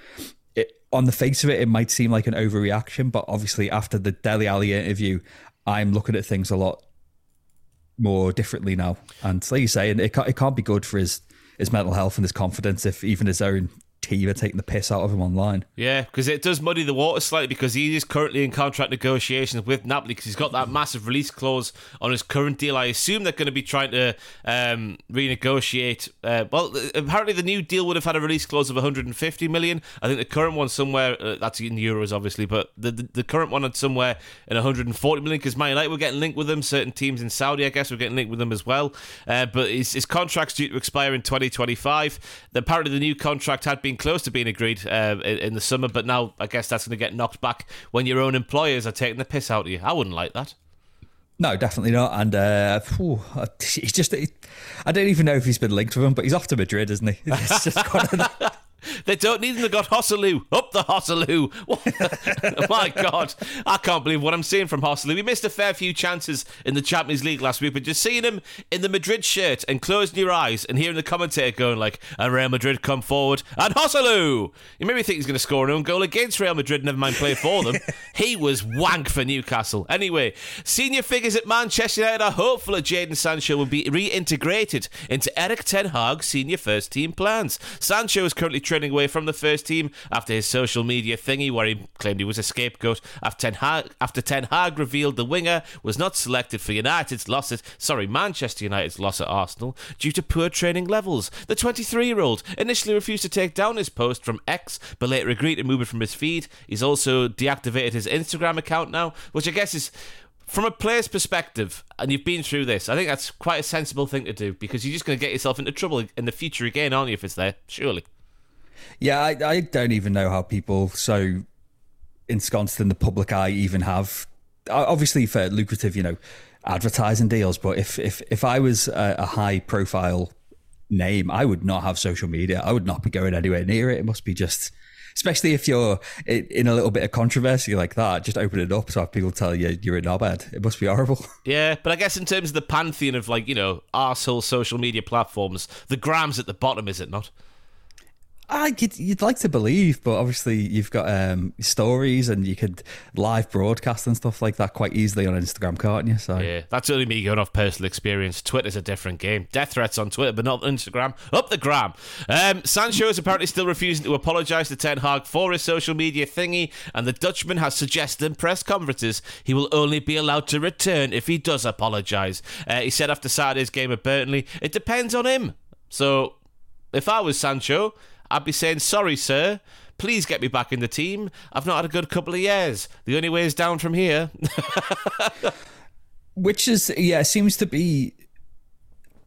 on the face of it, it might seem like an overreaction, but obviously after the Dele Alli interview, I'm looking at things a lot more differently now. And like you say, it can't be good for his mental health and his confidence if even his own team are taking the piss out of him online. Yeah, because it does muddy the water slightly, because he is currently in contract negotiations with Napoli because he's got that massive release clause on his current deal. I assume they're going to be trying to renegotiate. Well, apparently the new deal would have had a release clause of 150 million. I think the current one somewhere, that's in euros obviously, but the current one had somewhere in 140 million because Man United were getting linked with them. Certain teams in Saudi, I guess, were getting linked with them as well. But his contract's due to expire in 2025. Apparently the new contract had been close to being agreed in the summer, but now I guess that's going to get knocked back when your own employers are taking the piss out of you. I wouldn't like that. No, definitely not. And he's just, I don't even know if he's been linked with him, but he's off to Madrid, isn't he? It's just they don't need him. They got Hosselu. Up the Hosselu. My God. I can't believe what I'm seeing from Hosselu. He missed a fair few chances in the Champions League last week, but just seeing him in the Madrid shirt and closing your eyes and hearing the commentator going like, "And Real Madrid come forward, and Hosselu!" You maybe think he's going to score an own goal against Real Madrid, never mind play for them. He was wank for Newcastle. Anyway, senior figures at Manchester United are hopeful that Jadon Sancho will be reintegrated into Eric Ten Hag's senior first team plans. Sancho is currently training away from the first team after his social media thingy where he claimed he was a scapegoat after Ten Hag revealed the winger was not selected for Manchester United's loss at Arsenal due to poor training levels. The 23-year-old initially refused to take down his post from X, but later agreed to move it from his feed. He's also deactivated his Instagram account now, which I guess is From a player's perspective, and you've been through this, I think that's quite a sensible thing to do, because you're just going to get yourself into trouble in the future again, aren't you, if it's there? Surely. Yeah, I don't even know how people so ensconced in the public eye even have, obviously for lucrative, you know, advertising deals. But if I was a high profile name, I would not have social media. I would not be going anywhere near it. It must be just, especially if you're in a little bit of controversy like that, just open it up so people tell you you're a knobhead. It must be horrible. Yeah, but I guess in terms of the pantheon of, like, you know, arsehole social media platforms, the Gram's at the bottom, is it not? You'd like to believe, but obviously you've got stories, and you could live broadcast and stuff like that quite easily on Instagram, can't you? So yeah, that's only me going off personal experience. Twitter's a different game. Death threats on Twitter, but not on Instagram. Up the gram. Sancho is apparently still refusing to apologise to Ten Hag for his social media thingy, and the Dutchman has suggested in press conferences he will only be allowed to return if he does apologise. He said after Saturday's game at Burnley, it depends on him. So if I was Sancho, I'd be saying, sorry, sir, please get me back in the team. I've not had a good couple of years. The only way is down from here. Which is, yeah, seems to be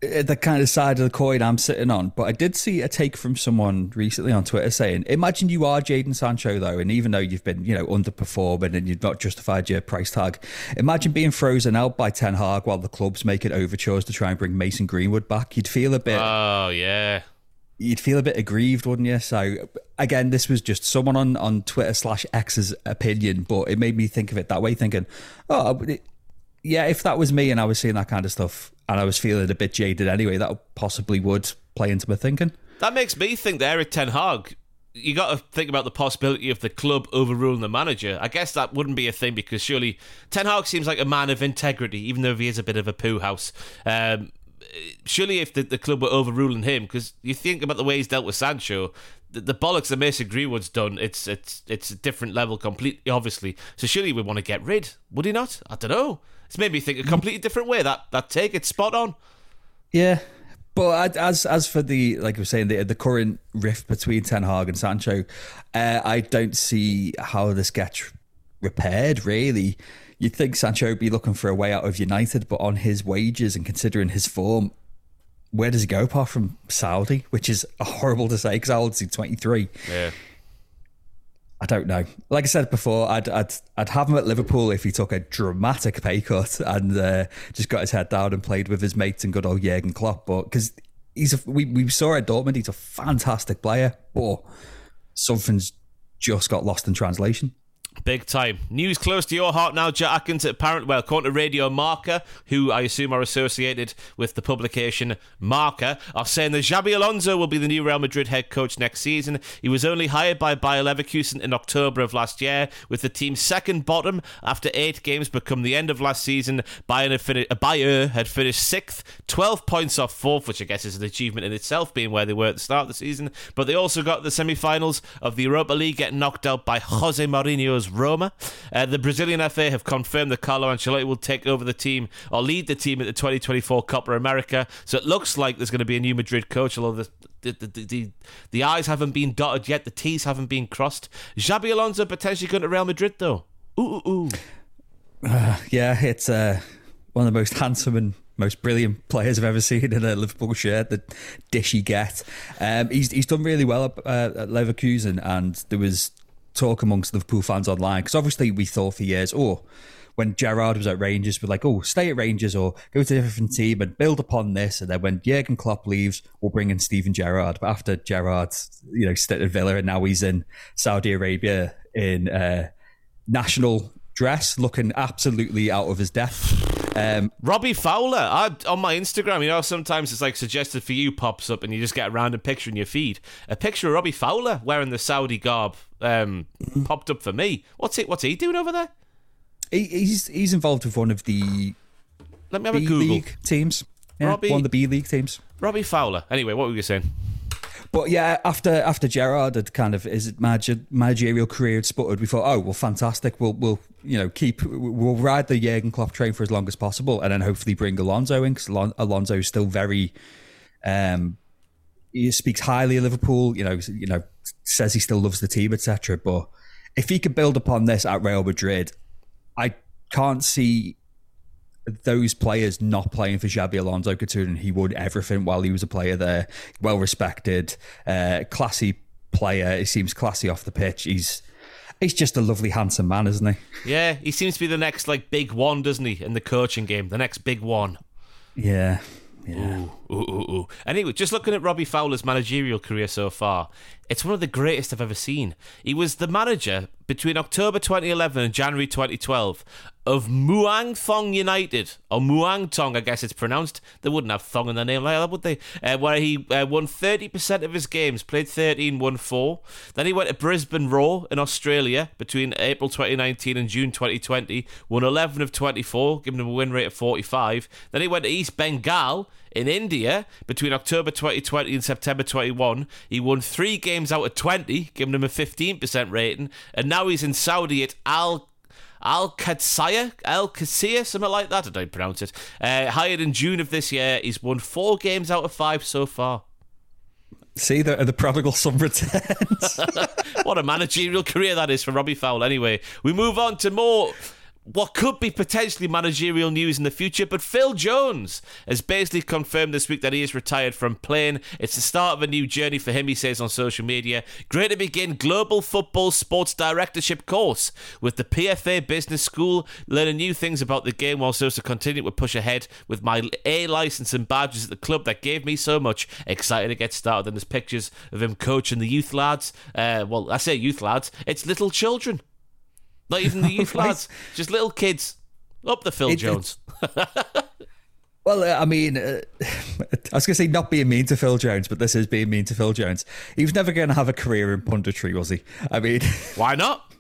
the kind of side of the coin I'm sitting on. But I did see a take from someone recently on Twitter saying, imagine you are Jadon Sancho, though, and even though you've been, you know, underperforming and you've not justified your price tag, imagine being frozen out by Ten Hag while the club's making overtures to try and bring Mason Greenwood back. You'd feel a bit... Oh, yeah. You'd feel a bit aggrieved, wouldn't you? So, again, this was just someone on Twitter/X's opinion, but it made me think of it that way, thinking, oh, yeah, if that was me and I was seeing that kind of stuff and I was feeling a bit jaded anyway, that possibly would play into my thinking. That makes me think there at Ten Hag, you got to think about the possibility of the club overruling the manager. I guess that wouldn't be a thing, because surely Ten Hag seems like a man of integrity, even though he is a bit of a poo house. Surely if the club were overruling him, because you think about the way he's dealt with Sancho, the bollocks that Mason Greenwood's done, it's a different level completely, obviously. So surely we want to get rid, would he not? I don't know. It's made me think a completely different way. That take, it's spot on. Yeah, but as for the, like I was saying, the current rift between Ten Hag and Sancho, I don't see how this gets repaired, really. You'd think Sancho would be looking for a way out of United, but on his wages and considering his form, where does he go apart from Saudi? Which is horrible to say because how old is he? 23. Yeah. I don't know. Like I said before, I'd have him at Liverpool if he took a dramatic pay cut and just got his head down and played with his mates and good old Jurgen Klopp. But because we saw at Dortmund, he's a fantastic player, but something's just got lost in translation. Big time. News close to your heart now, Jack Atkins. According to Radio Marca, who I assume are associated with the publication Marca, are saying that Xabi Alonso will be the new Real Madrid head coach next season. He was only hired by Bayer Leverkusen in October of last year, with the team's second bottom after 8 games, but come the end of last season, Bayer had finished 6th, 12 points off 4th, which I guess is an achievement in itself, being where they were at the start of the season. But they also got the semi-finals of the Europa League, getting knocked out by Jose Mourinho's Roma. The Brazilian FA have confirmed that Carlo Ancelotti will take over the team or lead the team at the 2024 Copa America. So it looks like there's going to be a new Madrid coach, although the I's haven't been dotted yet, the T's haven't been crossed. Xabi Alonso potentially going to Real Madrid, though. Ooh, ooh, ooh. Yeah, it's one of the most handsome and most brilliant players I've ever seen in a Liverpool shirt, the dish he gets. He's done really well at Leverkusen, and there was talk amongst Liverpool fans online, because obviously we thought for years, when Gerrard was at Rangers, we're like, stay at Rangers or go to a different team and build upon this, and then when Jurgen Klopp leaves, we'll bring in Steven Gerrard. But after Gerrard, you know, stayed at Villa, and now he's in Saudi Arabia in national dress, looking absolutely out of his depth. Robbie Fowler, on my Instagram, you know, sometimes it's like suggested for you pops up and you just get a random picture in your feed. A picture of Robbie Fowler wearing the Saudi garb popped up for me. What's he doing over there? He's involved with one of the B-League teams. Yeah, one of the B-League teams. Robbie Fowler. Anyway, what were you saying? But yeah, after Gerrard had kind of his managerial career had sputtered, we thought, fantastic. We'll ride the Jurgen Klopp train for as long as possible, and then hopefully bring Alonso in, because Alonso is still very. He speaks highly of Liverpool. You know, says he still loves the team, etc. But if he could build upon this at Real Madrid, I can't see those players not playing for Xabi Alonso-Coutinho, he won everything while he was a player there. Well-respected, classy player. He seems classy off the pitch. He's just a lovely, handsome man, isn't he? Yeah, he seems to be the next big one, doesn't he, in the coaching game? The next big one. Yeah. Yeah. Ooh, ooh, ooh, ooh. Anyway, just looking at Robbie Fowler's managerial career so far, it's one of the greatest I've ever seen. He was the manager between October 2011 and January 2012 of Muangthong United, or Muangthong, I guess it's pronounced. They wouldn't have thong in their name like that, would they? Where he won 30% of his games, played 13, won 4. Then he went to Brisbane Roar in Australia between April 2019 and June 2020, won 11 of 24, giving him a win rate of 45. Then he went to East Bengal in India between October 2020 and September 21. He won 3 games out of 20, giving him a 15% rating. And now he's in Saudi at Al Qadsiya, something like that. I don't pronounce it. Hired in June of this year, he's won 4 games out of 5 so far. See, the prodigal son returns. What a managerial career that is for Robbie Fowler. Anyway, we move on to more what could be potentially managerial news in the future, but Phil Jones has basically confirmed this week that he is retired from playing. It's the start of a new journey for him, he says on social media. Great to begin global football sports directorship course with the PFA Business School, learning new things about the game whilst also continuing to push ahead with my A licence and badges at the club that gave me so much. Excited to get started. And there's pictures of him coaching the youth lads. Well, I say youth lads, it's little children. Not even the youth lads, just little kids. Up the Phil Jones. Well, I mean, I was going to say not being mean to Phil Jones, but this is being mean to Phil Jones. He was never going to have a career in punditry, was he? I mean... Why not?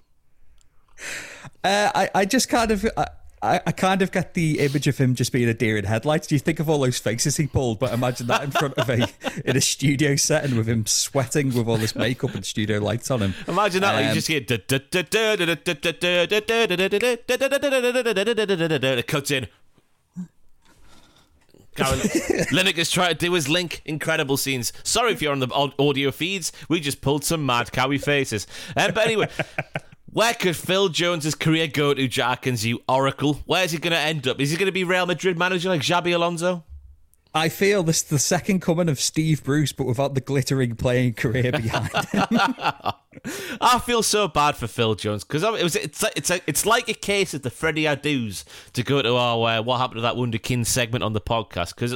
I just kind of... I kind of get the image of him just being a deer in headlights. Do you think of all those faces he pulled? But imagine that in front of in a studio setting with him sweating with all this makeup and studio lights on him. Imagine that, you just hear... It cuts in. Linux is trying to do his link. Incredible scenes. Sorry if you're on the audio feeds. We just pulled some mad cowy faces. But anyway... Where could Phil Jones' career go to, Jack Atkins, you oracle? Where's he going to end up? Is he going to be Real Madrid manager like Xabi Alonso? I feel this is the second coming of Steve Bruce, but without the glittering playing career behind him. I feel so bad for Phil Jones, because it's like a case of the Freddie Adu's to go to our What Happened to That Wunderkind segment on the podcast, because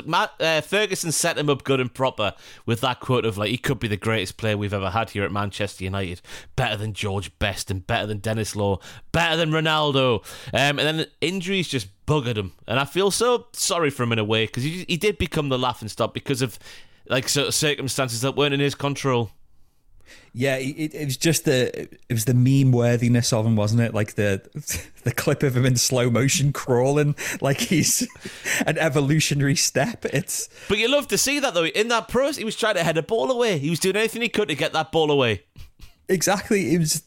Ferguson set him up good and proper with that quote of he could be the greatest player we've ever had here at Manchester United, better than George Best and better than Dennis Law, better than Ronaldo, and then injuries just buggered him, and I feel so sorry for him in a way, because he did become the laughing stock because of sort of circumstances that weren't in his control. Yeah, it was just the meme worthiness of him, wasn't it? Like the clip of him in slow motion crawling like he's an evolutionary step. But you love to see that though. In that process, he was trying to head a ball away. He was doing anything he could to get that ball away. Exactly. It was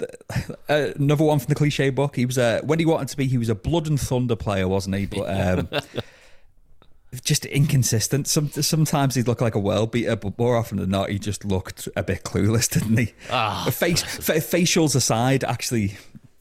another one from the cliche book. He was when he wanted to be, he was a blood and thunder player, wasn't he? But just inconsistent. Sometimes he'd look like a world beater, but more often than not, he just looked a bit clueless, didn't he? Facials aside, actually,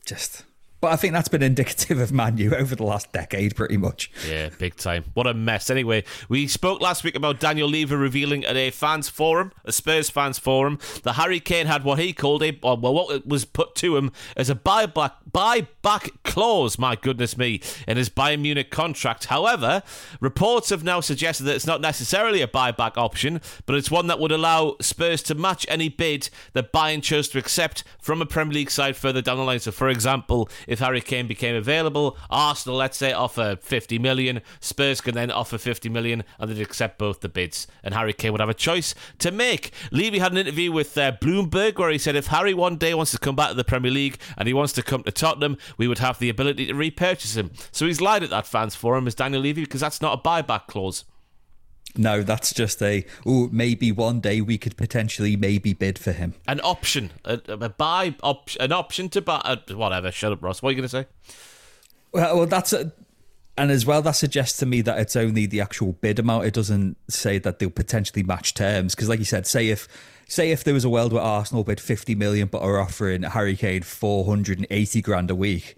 just. But I think that's been indicative of Man U over the last decade, pretty much. Yeah, big time. What a mess. Anyway, we spoke last week about Daniel Levy revealing at a Spurs fans forum, that Harry Kane had what he called what was put to him as a buyback clause, my goodness me, in his Bayern Munich contract. However, reports have now suggested that it's not necessarily a buyback option, but it's one that would allow Spurs to match any bid that Bayern chose to accept from a Premier League side further down the line. So, for example, if Harry Kane became available, Arsenal, let's say, offer 50 million. Spurs can then offer 50 million and they'd accept both the bids. And Harry Kane would have a choice to make. Levy had an interview with Bloomberg where he said if Harry one day wants to come back to the Premier League and he wants to come to Tottenham, we would have the ability to repurchase him. So he's lied at that fans forum as Daniel Levy, because that's not a buyback clause. No, that's just maybe one day we could potentially bid for him. An option, an option to buy, whatever, shut up, Ross. What are you going to say? Well, that suggests to me that it's only the actual bid amount. It doesn't say that they'll potentially match terms. Because like you said, say if there was a world where Arsenal bid 50 million but are offering Harry Kane 480 grand a week,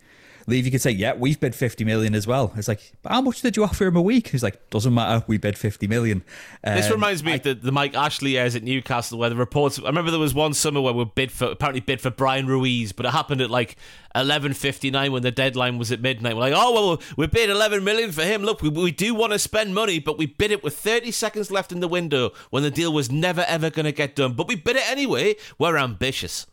Levy could say, yeah, we've bid 50 million as well. It's like, but how much did you offer him a week? He's like, doesn't matter, we bid 50 million. This reminds me of the Mike Ashley years at Newcastle, where the reports, I remember there was one summer where we apparently bid for Brian Ruiz, but it happened at like 11:59 when the deadline was at midnight. We're like, oh, well, we bid 11 million for him. Look, we do want to spend money, but we bid it with 30 seconds left in the window when the deal was never, ever going to get done. But we bid it anyway. We're ambitious.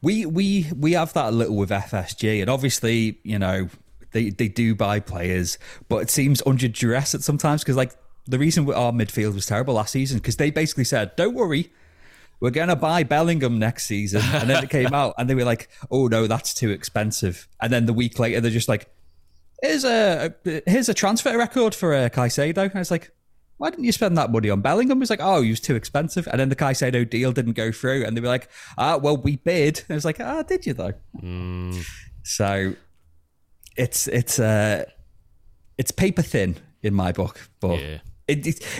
We have that a little with FSG, and obviously, you know, they do buy players, but it seems under duress at sometimes, because like the reason our midfield was terrible last season, because they basically said, don't worry, we're going to buy Bellingham next season. And then it came out and they were like, oh no, that's too expensive. And then the week later, they're just like, here's a transfer record for Caicedo. And it's like, why didn't you spend that money on Bellingham? He was like, oh, he was too expensive. And then the Caicedo deal didn't go through. And they were like, ah, well, we bid. And I was like, ah, did you though? Mm. So it's paper thin in my book. But yeah.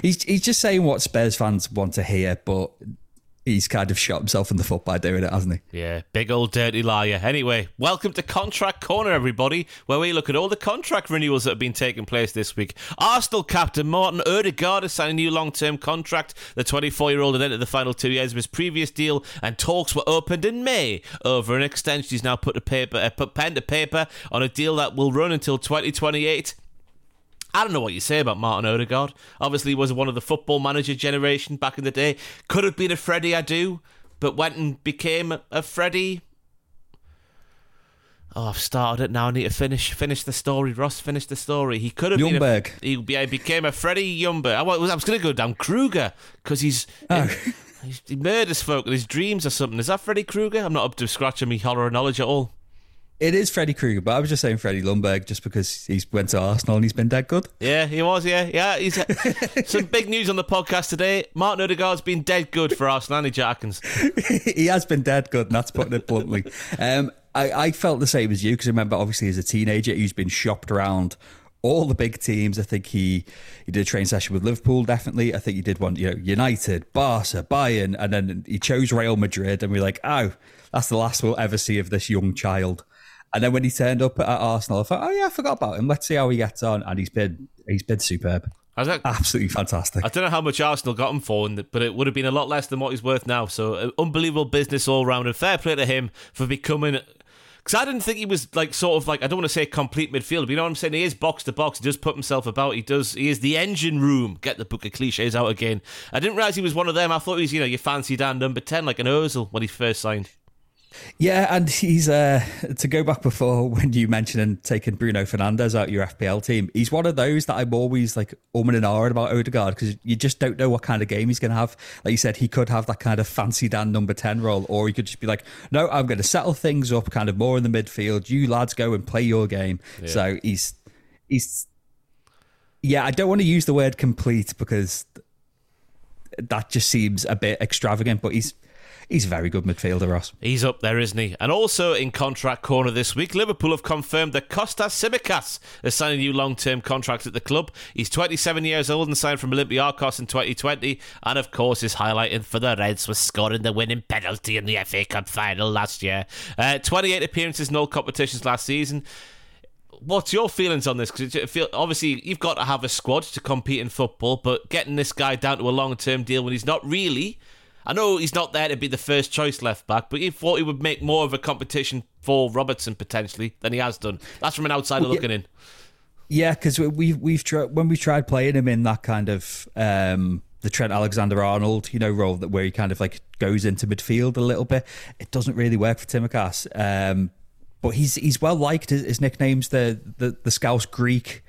He's just saying what Spurs fans want to hear, but he's kind of shot himself in the foot by doing it, hasn't he? Yeah, big old dirty liar. Anyway, welcome to Contract Corner, everybody, where we look at all the contract renewals that have been taking place this week. Arsenal captain Martin Odegaard has signed a new long-term contract. The 24-year-old had entered the final 2 years of his previous deal, and talks were opened in May over an extension. He's now put pen to paper on a deal that will run until 2028. I don't know what you say about Martin Odegaard. Obviously, he was one of the football manager generation back in the day. Could have been a Freddie Adu, but went and became a Freddie. Oh, I've started it now. I need to finish the story. Ross, finish the story. He could have Ljungberg. He became a Freddie Ljungberg. I was going to go down Kruger, because he murders folk in his dreams or something. Is that Freddie Kruger? I'm not up to scratching me horror knowledge at all. It is Freddie Kruger, but I was just saying Freddie Ljungberg just because he went to Arsenal and he's been dead good. Yeah, he was, yeah. He's some big news on the podcast today. Martin Odegaard's been dead good for Arsenal, and Jack Atkins. He has been dead good, and that's putting it bluntly. I felt the same as you, because I remember, obviously, as a teenager, he's been shopped around all the big teams. I think he did a train session with Liverpool, definitely. I think he did one, you know, United, Barca, Bayern, and then he chose Real Madrid, and we're like, oh, that's the last we'll ever see of this young child. And then when he turned up at Arsenal, I thought, oh yeah, I forgot about him. Let's see how he gets on. And he's been superb. Absolutely fantastic. I don't know how much Arsenal got him for, but it would have been a lot less than what he's worth now. So unbelievable business all round. And fair play to him for becoming... Because I didn't think he was like, I don't want to say complete midfielder, but you know what I'm saying? He is box to box. He does put himself about. He is the engine room. Get the book of cliches out again. I didn't realise he was one of them. I thought he was, you know, your fancy Dan number 10, like an Ozil when he first signed. Yeah, and he's to go back before when you mentioned taking Bruno Fernandes out of your FPL team, he's one of those that I'm always like and ahhing about Odegaard, because you just don't know what kind of game he's going to have. Like you said, he could have that kind of fancy Dan number 10 role, or he could just be like, no, I'm going to settle things up kind of more in the midfield. You lads go and play your game. Yeah. So he's yeah, I don't want to use the word complete because that just seems a bit extravagant, but He's a very good midfielder, Ross. He's up there, isn't he? And also in Contract Corner this week, Liverpool have confirmed that Kostas Tsimikas has signed a new long-term contract at the club. He's 27 years old and signed from Olympiacos in 2020. And of course, is highlighted for the Reds with scoring the winning penalty in the FA Cup final last year. 28 appearances in all competitions last season. What's your feelings on this? Because obviously you've got to have a squad to compete in football, but getting this guy down to a long-term deal when he's not really... I know he's not there to be the first choice left back, but he thought he would make more of a competition for Robertson potentially than he has done. That's from an outsider looking in. Yeah, because when we tried playing him in that kind of the Trent Alexander-Arnold, you know, role that where he kind of like goes into midfield a little bit, it doesn't really work for Tsimikas. But he's well liked. His nickname's the Scouse Greek,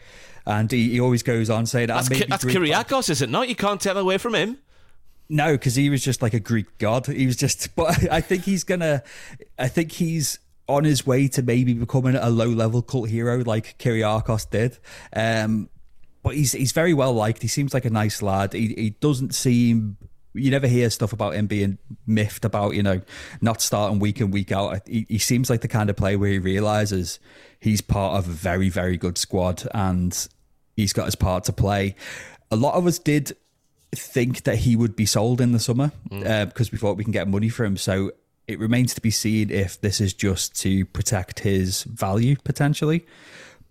and he always goes on saying that's Kyriakos, is it not? You can't tell away from him. No, because he was just like a Greek god. He was just... But I think he's on his way to maybe becoming a low-level cult hero like Kyriakos did. But he's very well liked. He seems like a nice lad. He doesn't seem... You never hear stuff about him being miffed about, you know, not starting week in, week out. He seems like the kind of player where he realises he's part of a very, very good squad and he's got his part to play. A lot of us did... think that he would be sold in the summer because we thought we can get money for him. So It remains to be seen if this is just to protect his value potentially.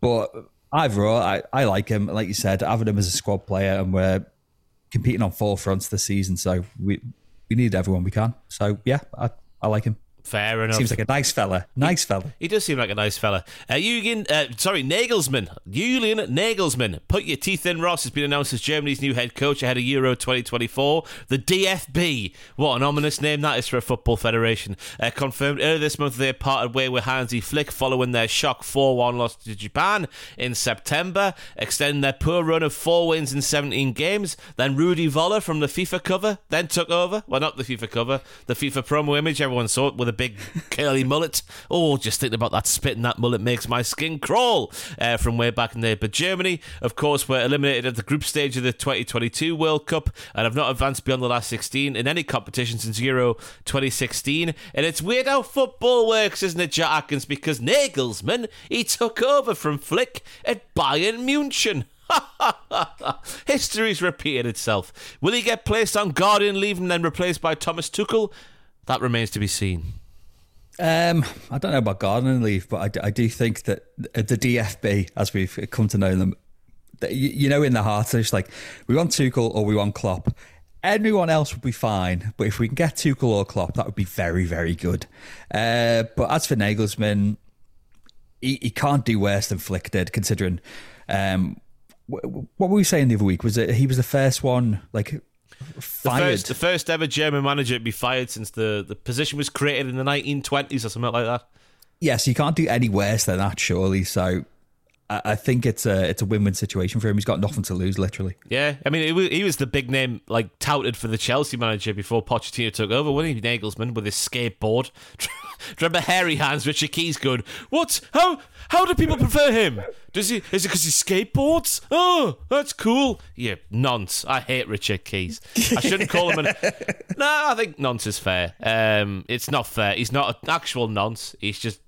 But overall, I like him. Like you said, having him as a squad player, and we're competing on four fronts this season, so we need everyone we can. So yeah, I like him. Fair enough. Seems like a nice fella. He does seem like a nice fella. Julian Nagelsmann. Put your teeth in, Ross. Has been announced as Germany's new head coach ahead of Euro 2024. The DFB. What an ominous name that is for a football federation. Confirmed earlier this month they parted way with Hansi Flick following their shock 4-1 loss to Japan in September, extending their poor run of 4 wins in 17 games. Then Rudi Völler from the FIFA cover then took over. Well, not the FIFA cover. The FIFA promo image everyone saw with a big curly mullet. Oh, just thinking about that spit and that mullet makes my skin crawl from way back in there. But Germany, of course, were eliminated at the group stage of the 2022 World Cup and have not advanced beyond the last 16 in any competition since Euro 2016. And it's weird how football works, isn't it, Jack Atkins? Because Nagelsmann, he took over from Flick at Bayern München. History's repeated itself. Will he get placed on Guardian leave and then replaced by Thomas Tuchel? That remains to be seen. I don't know about gardening leave, but I do think that the DFB, as we've come to know them, you know, in their hearts, they're just like, we want Tuchel or we want Klopp. Everyone else would be fine, but if we can get Tuchel or Klopp, that would be very, very good. But as for Nagelsmann, he can't do worse than Flick did, considering what were we saying the other week? Was it he was the first one, like... Fired. The first ever German manager to be fired since the position was created in the 1920s or something like that. Yes, you can't do any worse than that, surely. So I think it's a win-win situation for him. He's got nothing to lose, literally. Yeah, I mean, he was the big name, like, touted for the Chelsea manager before Pochettino took over, wasn't he? Nagelsmann with his skateboard. Remember hairy hands, Richard Keys going, what? How do people prefer him? Is it because he skateboards? Oh, that's cool. Yeah, nonce. I hate Richard Keys. I shouldn't call him No, I think nonce is fair. It's not fair. He's not an actual nonce. He's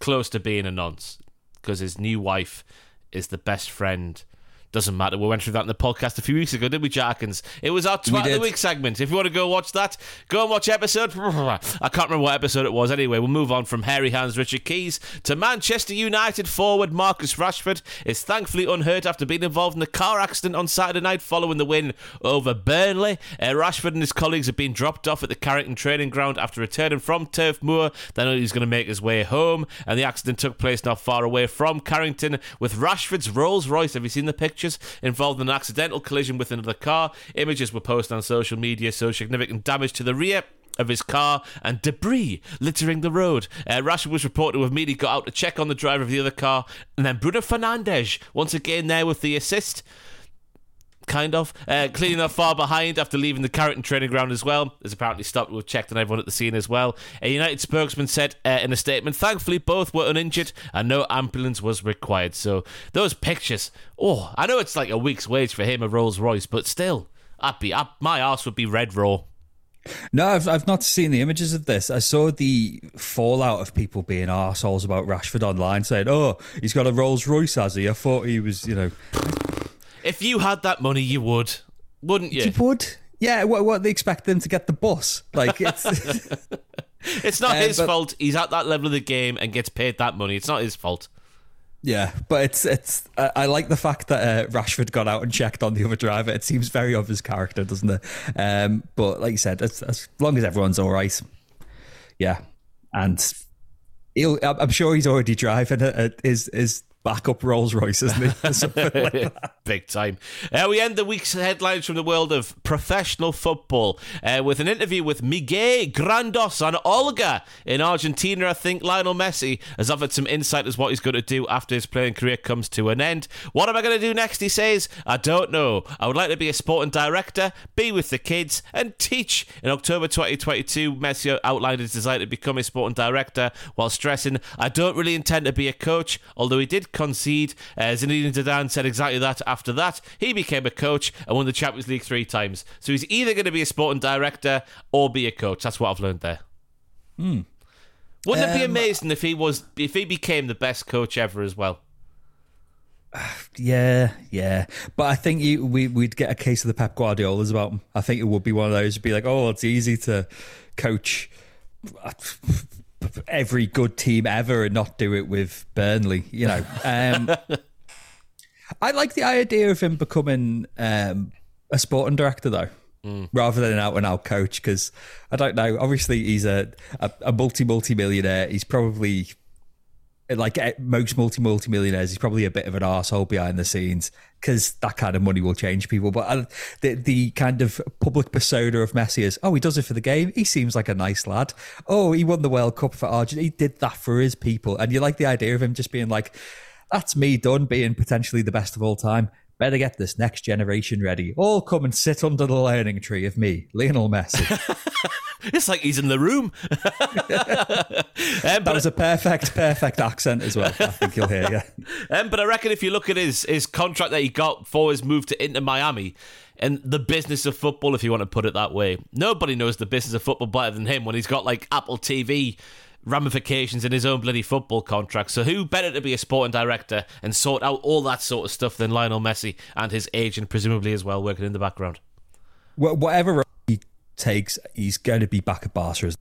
close to being a nonce because his new wife is the best friend. Doesn't matter. We went through that in the podcast a few weeks ago, didn't we, Jackins? It was our Twat of the Week segment. If you want to go watch that, go and watch episode... I can't remember what episode it was. Anyway, we'll move on from hairy hands Richard Keys to Manchester United forward Marcus Rashford is thankfully unhurt after being involved in a car accident on Saturday night following the win over Burnley. Rashford and his colleagues have been dropped off at the Carrington training ground after returning from Turf Moor. Then he's going to make his way home, and the accident took place not far away from Carrington with Rashford's Rolls Royce. Have you seen the picture? Involved in an accidental collision with another car. Images were posted on social media, so significant damage to the rear of his car and debris littering the road. Rashford was reported to have immediately got out to check on the driver of the other car, and then Bruno Fernandes once again there with the assist, kind of, cleaning up far behind after leaving the Carrington training ground as well. It's apparently stopped, we've checked on everyone at the scene as well. A United spokesman said in a statement, thankfully both were uninjured and no ambulance was required. So those pictures, oh, I know it's like a week's wage for him, a Rolls Royce, but still, my arse would be red raw. No, I've not seen the images of this. I saw the fallout of people being arseholes about Rashford online saying, oh, he's got a Rolls Royce, has he? I thought he was, you know... If you had that money, you would, wouldn't you? You would. Yeah, what they expect them to get the bus? Like, it's it's not his fault. He's at that level of the game and gets paid that money. It's not his fault. Yeah, but it's. I like the fact that Rashford got out and checked on the other driver. It seems very of his character, doesn't it? But like you said, as long as everyone's all right, yeah. And I'm sure he's already driving his backup Rolls Royce, isn't it? Something like that. Big time. We end the week's headlines from the world of professional football with an interview with Miguel Grandos on Olga in Argentina. I think Lionel Messi has offered some insight as what he's going to do after his playing career comes to an end. What am I going to do next, he says? I don't know. I would like to be a sporting director, be with the kids and teach. In October 2022, Messi outlined his desire to become a sporting director while stressing, I don't really intend to be a coach, although he did concede. Zinedine Zidane said exactly that. After that, he became a coach and won the Champions League 3 times. So he's either going to be a sporting director or be a coach. That's what I've learned there. Wouldn't it be amazing if he became the best coach ever as well? Yeah. But I think we'd get a case of the Pep Guardiolas about him. I think it would be one of those. It'd be like, oh, it's easy to coach every good team ever and not do it with Burnley, you know. I like the idea of him becoming a sporting director, though, rather than an out-and-out coach, because I don't know. Obviously, he's a multi-multi-millionaire. He's probably, like most multi-multi-millionaires, he's probably a bit of an arsehole behind the scenes, because that kind of money will change people. But the kind of public persona of Messi is, oh, he does it for the game. He seems like a nice lad. Oh, he won the World Cup for Argentina. He did that for his people. And you like the idea of him just being like, that's me done being potentially the best of all time. Better get this next generation ready. All come and sit under the learning tree of me, Lionel Messi. It's like he's in the room. That was a perfect accent as well. I think you'll hear, yeah. But I reckon if you look at his contract that he got for his move to Inter Miami, and the business of football, if you want to put it that way, nobody knows the business of football better than him when he's got like Apple TV ramifications in his own bloody football contract. So who better to be a sporting director and sort out all that sort of stuff than Lionel Messi and his agent, presumably as well, working in the background. Well, whatever he takes, he's going to be back at Barca.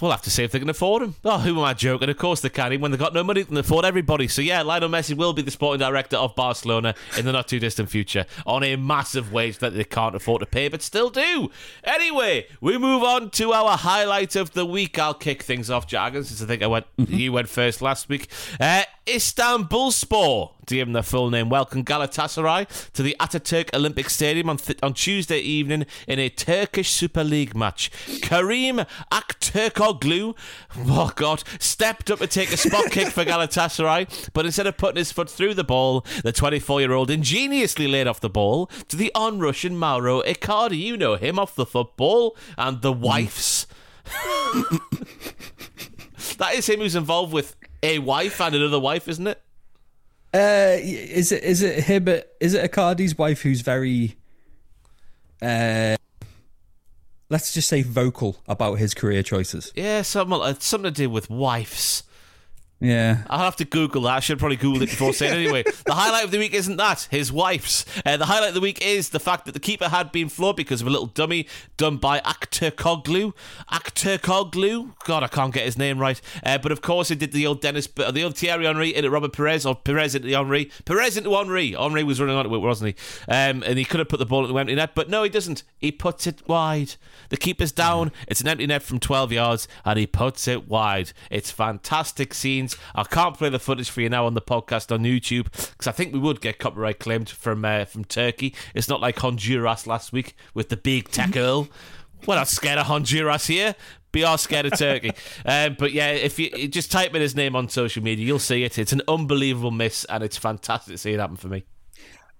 We'll have to see if they can afford him. Oh, who am I joking? Of course they can. When they've got no money, they can afford everybody. So yeah, Lionel Messi will be the sporting director of Barcelona in the not-too-distant future on a massive wage that they can't afford to pay, but still do. Anyway, we move on to our highlight of the week. I'll kick things off, Jagan, since I think you went first last week. Istanbulspor, to give him their full name, welcome Galatasaray to the Atatürk Olympic Stadium on Tuesday evening in a Turkish Super League match. Karim Aktürkoğlu, oh God, stepped up to take a spot kick for Galatasaray, but instead of putting his foot through the ball, the 24-year-old ingeniously laid off the ball to the on-Russian Mauro Icardi. You know him, off the football and the wives. That is him who's involved with a wife and another wife, isn't it? Is it him? Is it Icardi's wife who's very, let's just say, vocal about his career choices? Yeah, something to do with wives. Yeah, I'll have to Google that. I should probably Google it before saying it anyway. The highlight of the week isn't that, his wife's. The highlight of the week is the fact that the keeper had been floored because of a little dummy done by Aktürkoğlu. God, I can't get his name right. But of course, he did the old Thierry Henry into Robert Perez, or Perez into Henry. Perez into Henry. Henry was running on it, wasn't he? And he could have put the ball into the empty net, but no, he doesn't. He puts it wide. The keeper's down. It's an empty net from 12 yards, and he puts it wide. It's fantastic scene. I can't play the footage for you now on the podcast on YouTube because I think we would get copyright claimed from Turkey. It's not like Honduras last week with the big tech earl. We're not scared of Honduras here. We are scared of Turkey. But yeah, if you just type in his name on social media, you'll see it. It's an unbelievable miss and it's fantastic to see it happen for me.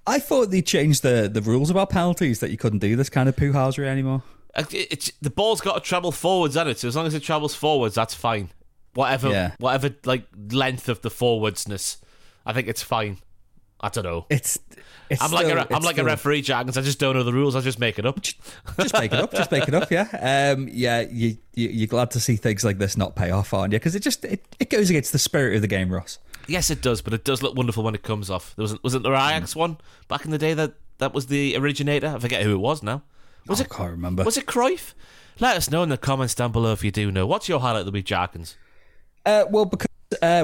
I thought they changed the rules about penalties, that you couldn't do this kind of poo-housery anymore. The ball's got to travel forwards, hasn't it? So as long as it travels forwards, that's fine. Whatever, like length of the forwardsness, I think it's fine. I don't know. I'm like a referee, Jack, I just don't know the rules. I just make it up. Just make it up. Yeah. Yeah. You're glad to see things like this not pay off, aren't you? Because it goes against the spirit of the game, Ross. Yes, it does. But it does look wonderful when it comes off. There wasn't the Ajax one back in the day that was the originator. I forget who it was now. I can't remember. Was it Cruyff? Let us know in the comments down below if you do know. What's your highlight of the week, Jackins? Well, because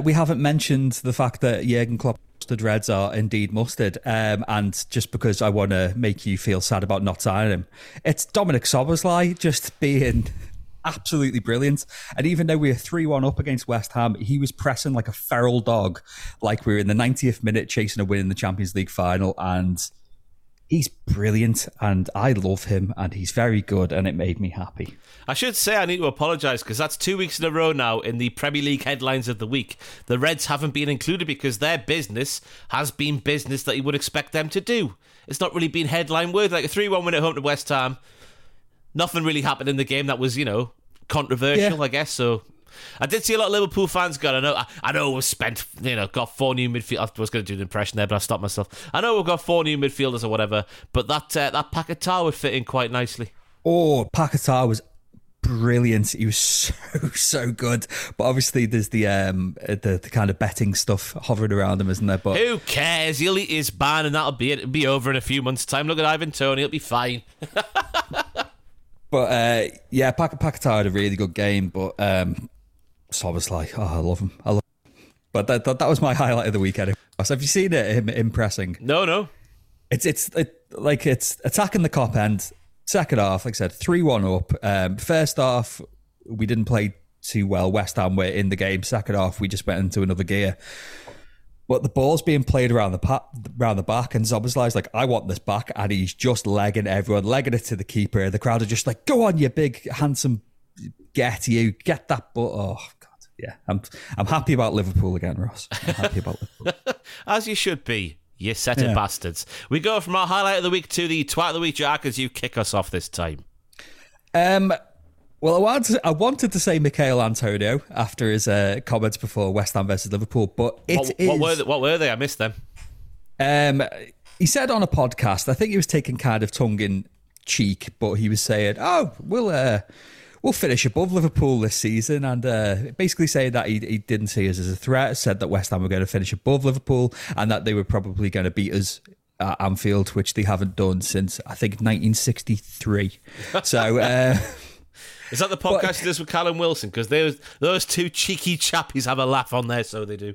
we haven't mentioned the fact that Jurgen Klopp's mustard reds are indeed mustard, and just because I want to make you feel sad about not signing him, it's Dominic Szoboszlai just being absolutely brilliant. And even though we were 3-1 up against West Ham, he was pressing like a feral dog, like we were in the 90th minute chasing a win in the Champions League final, and he's brilliant and I love him and he's very good and it made me happy. I should say I need to apologise because that's 2 weeks in a row now in the Premier League headlines of the week. The Reds haven't been included because their business has been business that you would expect them to do. It's not really been headline worthy. Like a 3-1 win at home to West Ham. Nothing really happened in the game that was, controversial, yeah. I guess, so... I did see a lot of Liverpool fans going, I know we've spent, got four new midfielders. I was going to do an impression there, but I stopped myself. I know we've got four new midfielders or whatever, but that Paquetá would fit in quite nicely. Oh, Paquetá was brilliant. He was so good. But obviously there's the kind of betting stuff hovering around him, isn't there? But who cares? He'll eat his ban and that'll be it. It'll be over in a few months' time. Look at Ivan Toney. He'll be fine. But yeah, Paquetá had a really good game, but so I was like, oh, I love him. But that was my highlight of the weekend. So have you seen it? Him pressing? No. It's attacking the cop end. Second half, like I said, 3-1 up. First half, we didn't play too well. West Ham were in the game. Second half, we just went into another gear. But the ball's being played around the back, and Zoboslai's like, I want this back, and he's just legging it to the keeper. The crowd are just like, go on, you big, handsome, get that ball. Oh, God, yeah. I'm happy about Liverpool again, Ross. I'm happy about Liverpool. As you should be. You set it, bastards. We go from our highlight of the week to the twat of the week, Jack, as you kick us off this time. Well, I wanted to say Michail Antonio after his comments before West Ham versus Liverpool, but what were they? I missed them. He said on a podcast, I think he was taking kind of tongue in cheek, but he was saying, "Oh, we'll finish above Liverpool this season," and basically saying that he didn't see us as a threat, said that West Ham were going to finish above Liverpool and that they were probably going to beat us at Anfield, which they haven't done since, I think, 1963. So... is that the podcast you did with Callum Wilson? Because those two cheeky chappies have a laugh on there, so they do.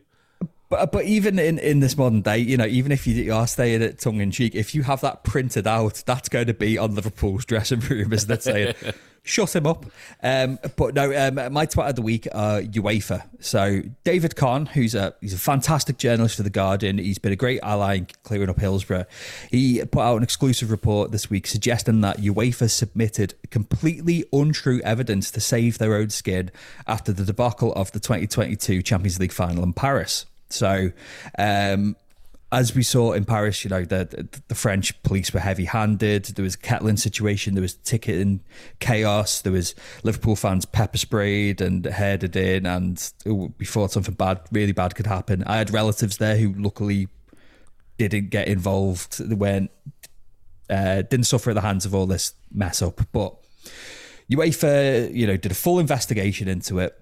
But even in this modern day, you know, even if you are staying at tongue in cheek, if you have that printed out, that's going to be on Liverpool's dressing room, as they're saying, shut him up. But no, my twat of the week are UEFA. So David Conn, who's a fantastic journalist for The Guardian, he's been a great ally in clearing up Hillsborough. He put out an exclusive report this week suggesting that UEFA submitted completely untrue evidence to save their own skin after the debacle of the 2022 Champions League final in Paris. So, as we saw in Paris, you know, the French police were heavy-handed. There was a Kettling situation. There was ticketing chaos. There was Liverpool fans pepper sprayed and herded in, and we thought something bad, really bad, could happen. I had relatives there who luckily didn't get involved. They didn't suffer at the hands of all this mess up. But UEFA, you know, did a full investigation into it.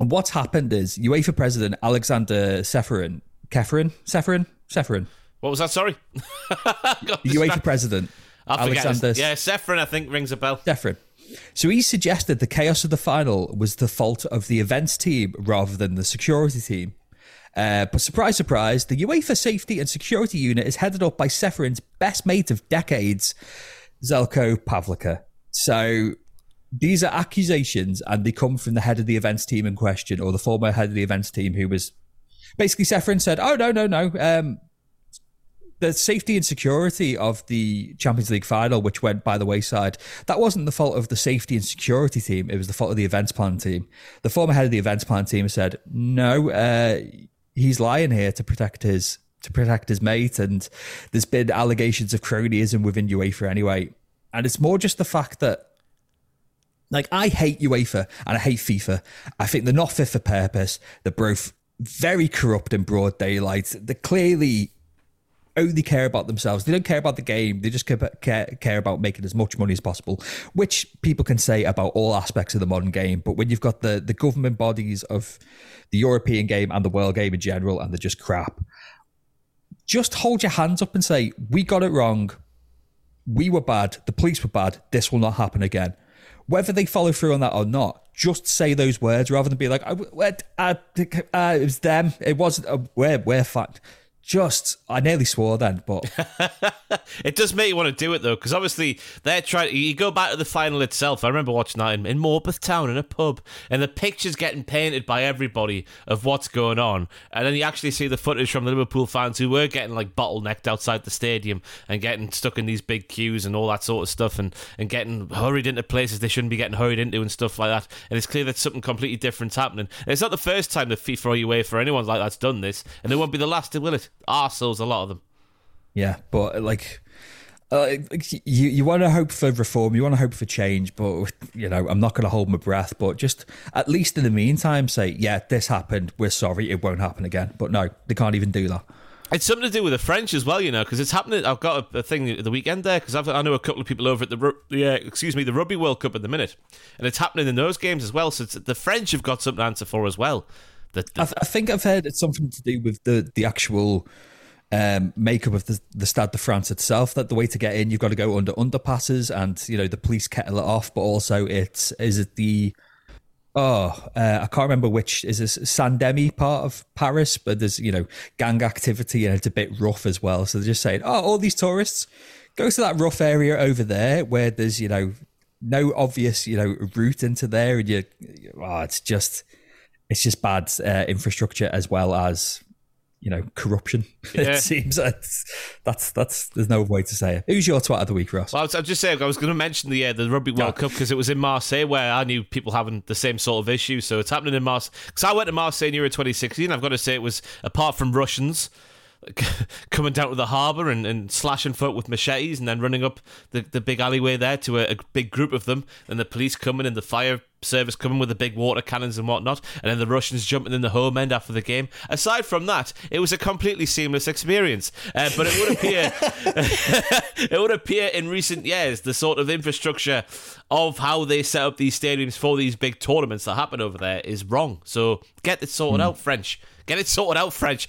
And what's happened is UEFA president Alexander Seferin. What was that? Sorry. UEFA president Alexander. Yeah, Seferin, I think, rings a bell. Seferin. So he suggested the chaos of the final was the fault of the events team rather than the security team. But surprise, surprise, the UEFA safety and security unit is headed up by Seferin's best mate of decades, Željko Pavlica. So... these are accusations, and they come from the head of the events team in question, or the former head of the events team, who was basically, Seferin said, "Oh, no. The safety and security of the Champions League final, which went by the wayside, that wasn't the fault of the safety and security team. It was the fault of the events plan team." The former head of the events plan team said, "No, he's lying here to protect his mate, and there's been allegations of cronyism within UEFA anyway." And it's more just the fact that, like, I hate UEFA and I hate FIFA. I think they're not fit for purpose. They're both very corrupt in broad daylight. They clearly only care about themselves. They don't care about the game. They just care about making as much money as possible, which people can say about all aspects of the modern game. But when you've got the government bodies of the European game and the world game in general, and they're just crap, just hold your hands up and say, we got it wrong. We were bad. The police were bad. This will not happen again. Whether they follow through on that or not, just say those words rather than be like, I it was them. It wasn't, we're fine. Just, I nearly swore then, but... it does make you want to do it, though, because obviously you go back to the final itself. I remember watching that in Morpeth Town in a pub, and the picture's getting painted by everybody of what's going on. And then you actually see the footage from the Liverpool fans who were getting, like, bottlenecked outside the stadium and getting stuck in these big queues and all that sort of stuff, and getting hurried into places they shouldn't be getting hurried into and stuff like that. And it's clear that something completely different's happening. And it's not the first time that FIFA or UEFA or anyone like that's done this, and it won't be the last, will it? Arseholes, a lot of them. Yeah, but like, you want to hope for reform, you want to hope for change, but, you know, I'm not going to hold my breath, but just at least in the meantime say, yeah, this happened, we're sorry, it won't happen again. But no, they can't even do that. It's something to do with the French as well, you know, because it's happening. I've got a thing at the weekend there, because I know a couple of people over at the Rugby World Cup at the minute, and it's happening in those games as well, so the French have got something to answer for as well. I think I've heard it's something to do with the actual makeup of the Stade de France itself, that the way to get in, you've got to go under underpasses and, you know, the police kettle it off, but also I can't remember which, is this Saint-Denis part of Paris, but there's, you know, gang activity and it's a bit rough as well. So they're just saying, all these tourists, go to that rough area over there where there's, you know, no obvious, you know, route into there. And it's just bad infrastructure as well as, you know, corruption. Yeah. It seems that's there's no way to say it. Who's your twat of the week, Ross? Well, I was just saying, I was going to mention the Rugby World Cup because it was in Marseille, where I knew people having the same sort of issue. So it's happening in Marseille. Because I went to Marseille in Euro 2016. I've got to say, it was, apart from Russians coming down to the harbour and slashing folk with machetes and then running up the big alleyway there to a big group of them, and the police coming and the fire service coming with the big water cannons and whatnot, and then the Russians jumping in the home end after the game. Aside from that, it was a completely seamless experience, but it would appear in recent years the sort of infrastructure of how they set up these stadiums for these big tournaments that happen over there is wrong. So get it sorted out, French. Get it sorted out, French.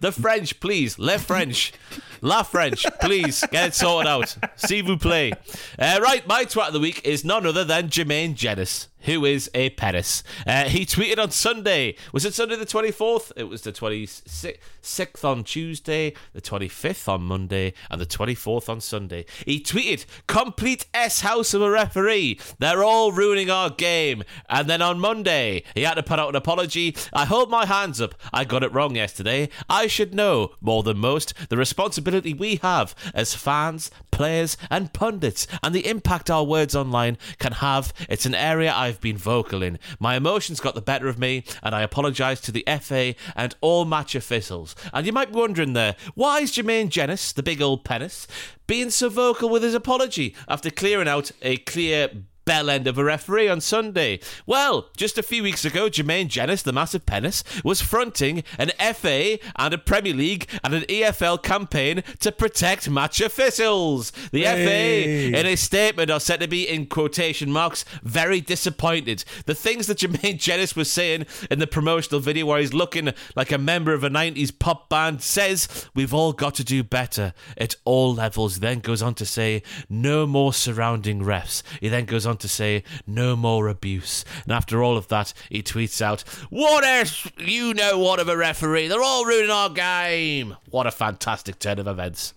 The French, please. Le French. La French, please. Get it sorted out. S'il vous plaît. Right, my twat of the week is none other than Jermaine Jettis, who is a Pettis. He tweeted on Sunday. Was it Sunday the 24th? It was the 26th on Tuesday, the 25th on Monday, and the 24th on Sunday. He tweeted, complete S-house of a referee. They're all ruining our game. And then on Monday, he had to put out an apology. I hold my hands up. I got it wrong yesterday. I should know, more than most, the responsibility we have as fans, players, and pundits, and the impact our words online can have. It's an area I've been vocal in. My emotions got the better of me, and I apologise to the FA and all match officials. And you might be wondering there, why is Jermaine Jettis, the big old Pettis, being so vocal with his apology after clearing out a clear bell end of a referee on Sunday? Well, just a few weeks ago, Jermaine Jettis, the massive Pettis, was fronting an FA and a Premier League and an EFL campaign to protect match officials. The FA, in a statement, are said to be, in quotation marks, very disappointed. The things that Jermaine Jettis was saying in the promotional video, where he's looking like a member of a 90s pop band, says, we've all got to do better at all levels. He then goes on to say, no more surrounding refs. He then goes on to say, no more abuse. And after all of that, he tweets out, what else, you know, what of a referee? They're all ruining our game. What a fantastic turn of events.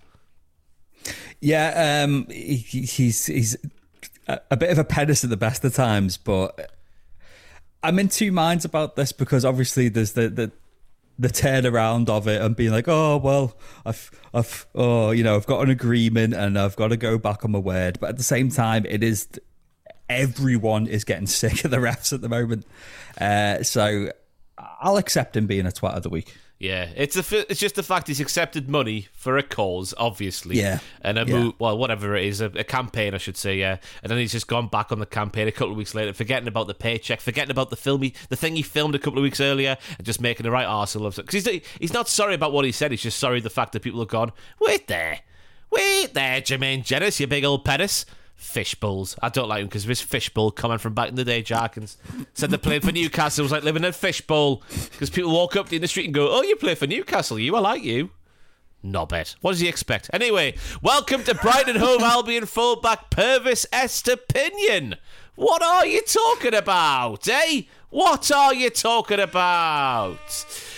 Yeah, he's a bit of a pedest at the best of times, but I'm in two minds about this, because obviously there's the turnaround of it and being like, oh, well, I've got an agreement and I've got to go back on my word. But at the same time, it is... everyone is getting sick of the refs at the moment. So I'll accept him being a twat of the week. Yeah, it's just the fact he's accepted money for a cause, obviously. Yeah. And whatever it is, a campaign, I should say, yeah. And then he's just gone back on the campaign a couple of weeks later, forgetting about the paycheck, forgetting about the thing he filmed a couple of weeks earlier, and just making the right arsehole of it. Because he's not sorry about what he said, he's just sorry the fact that people have gone, wait there, Jermaine Jettis, you big old Pettis. Fishbowls. I don't like him because of his fishbowl comment from back in the day. Jack Atkins said they played for Newcastle. It was like living in a fishbowl, because people walk up to you in the street and go, oh, you play for Newcastle, I like you. Knobhead. What does he expect? Anyway, welcome to Brighton Hove Albion fullback Purvis Estepinian. What are you talking about, eh? What are you talking about?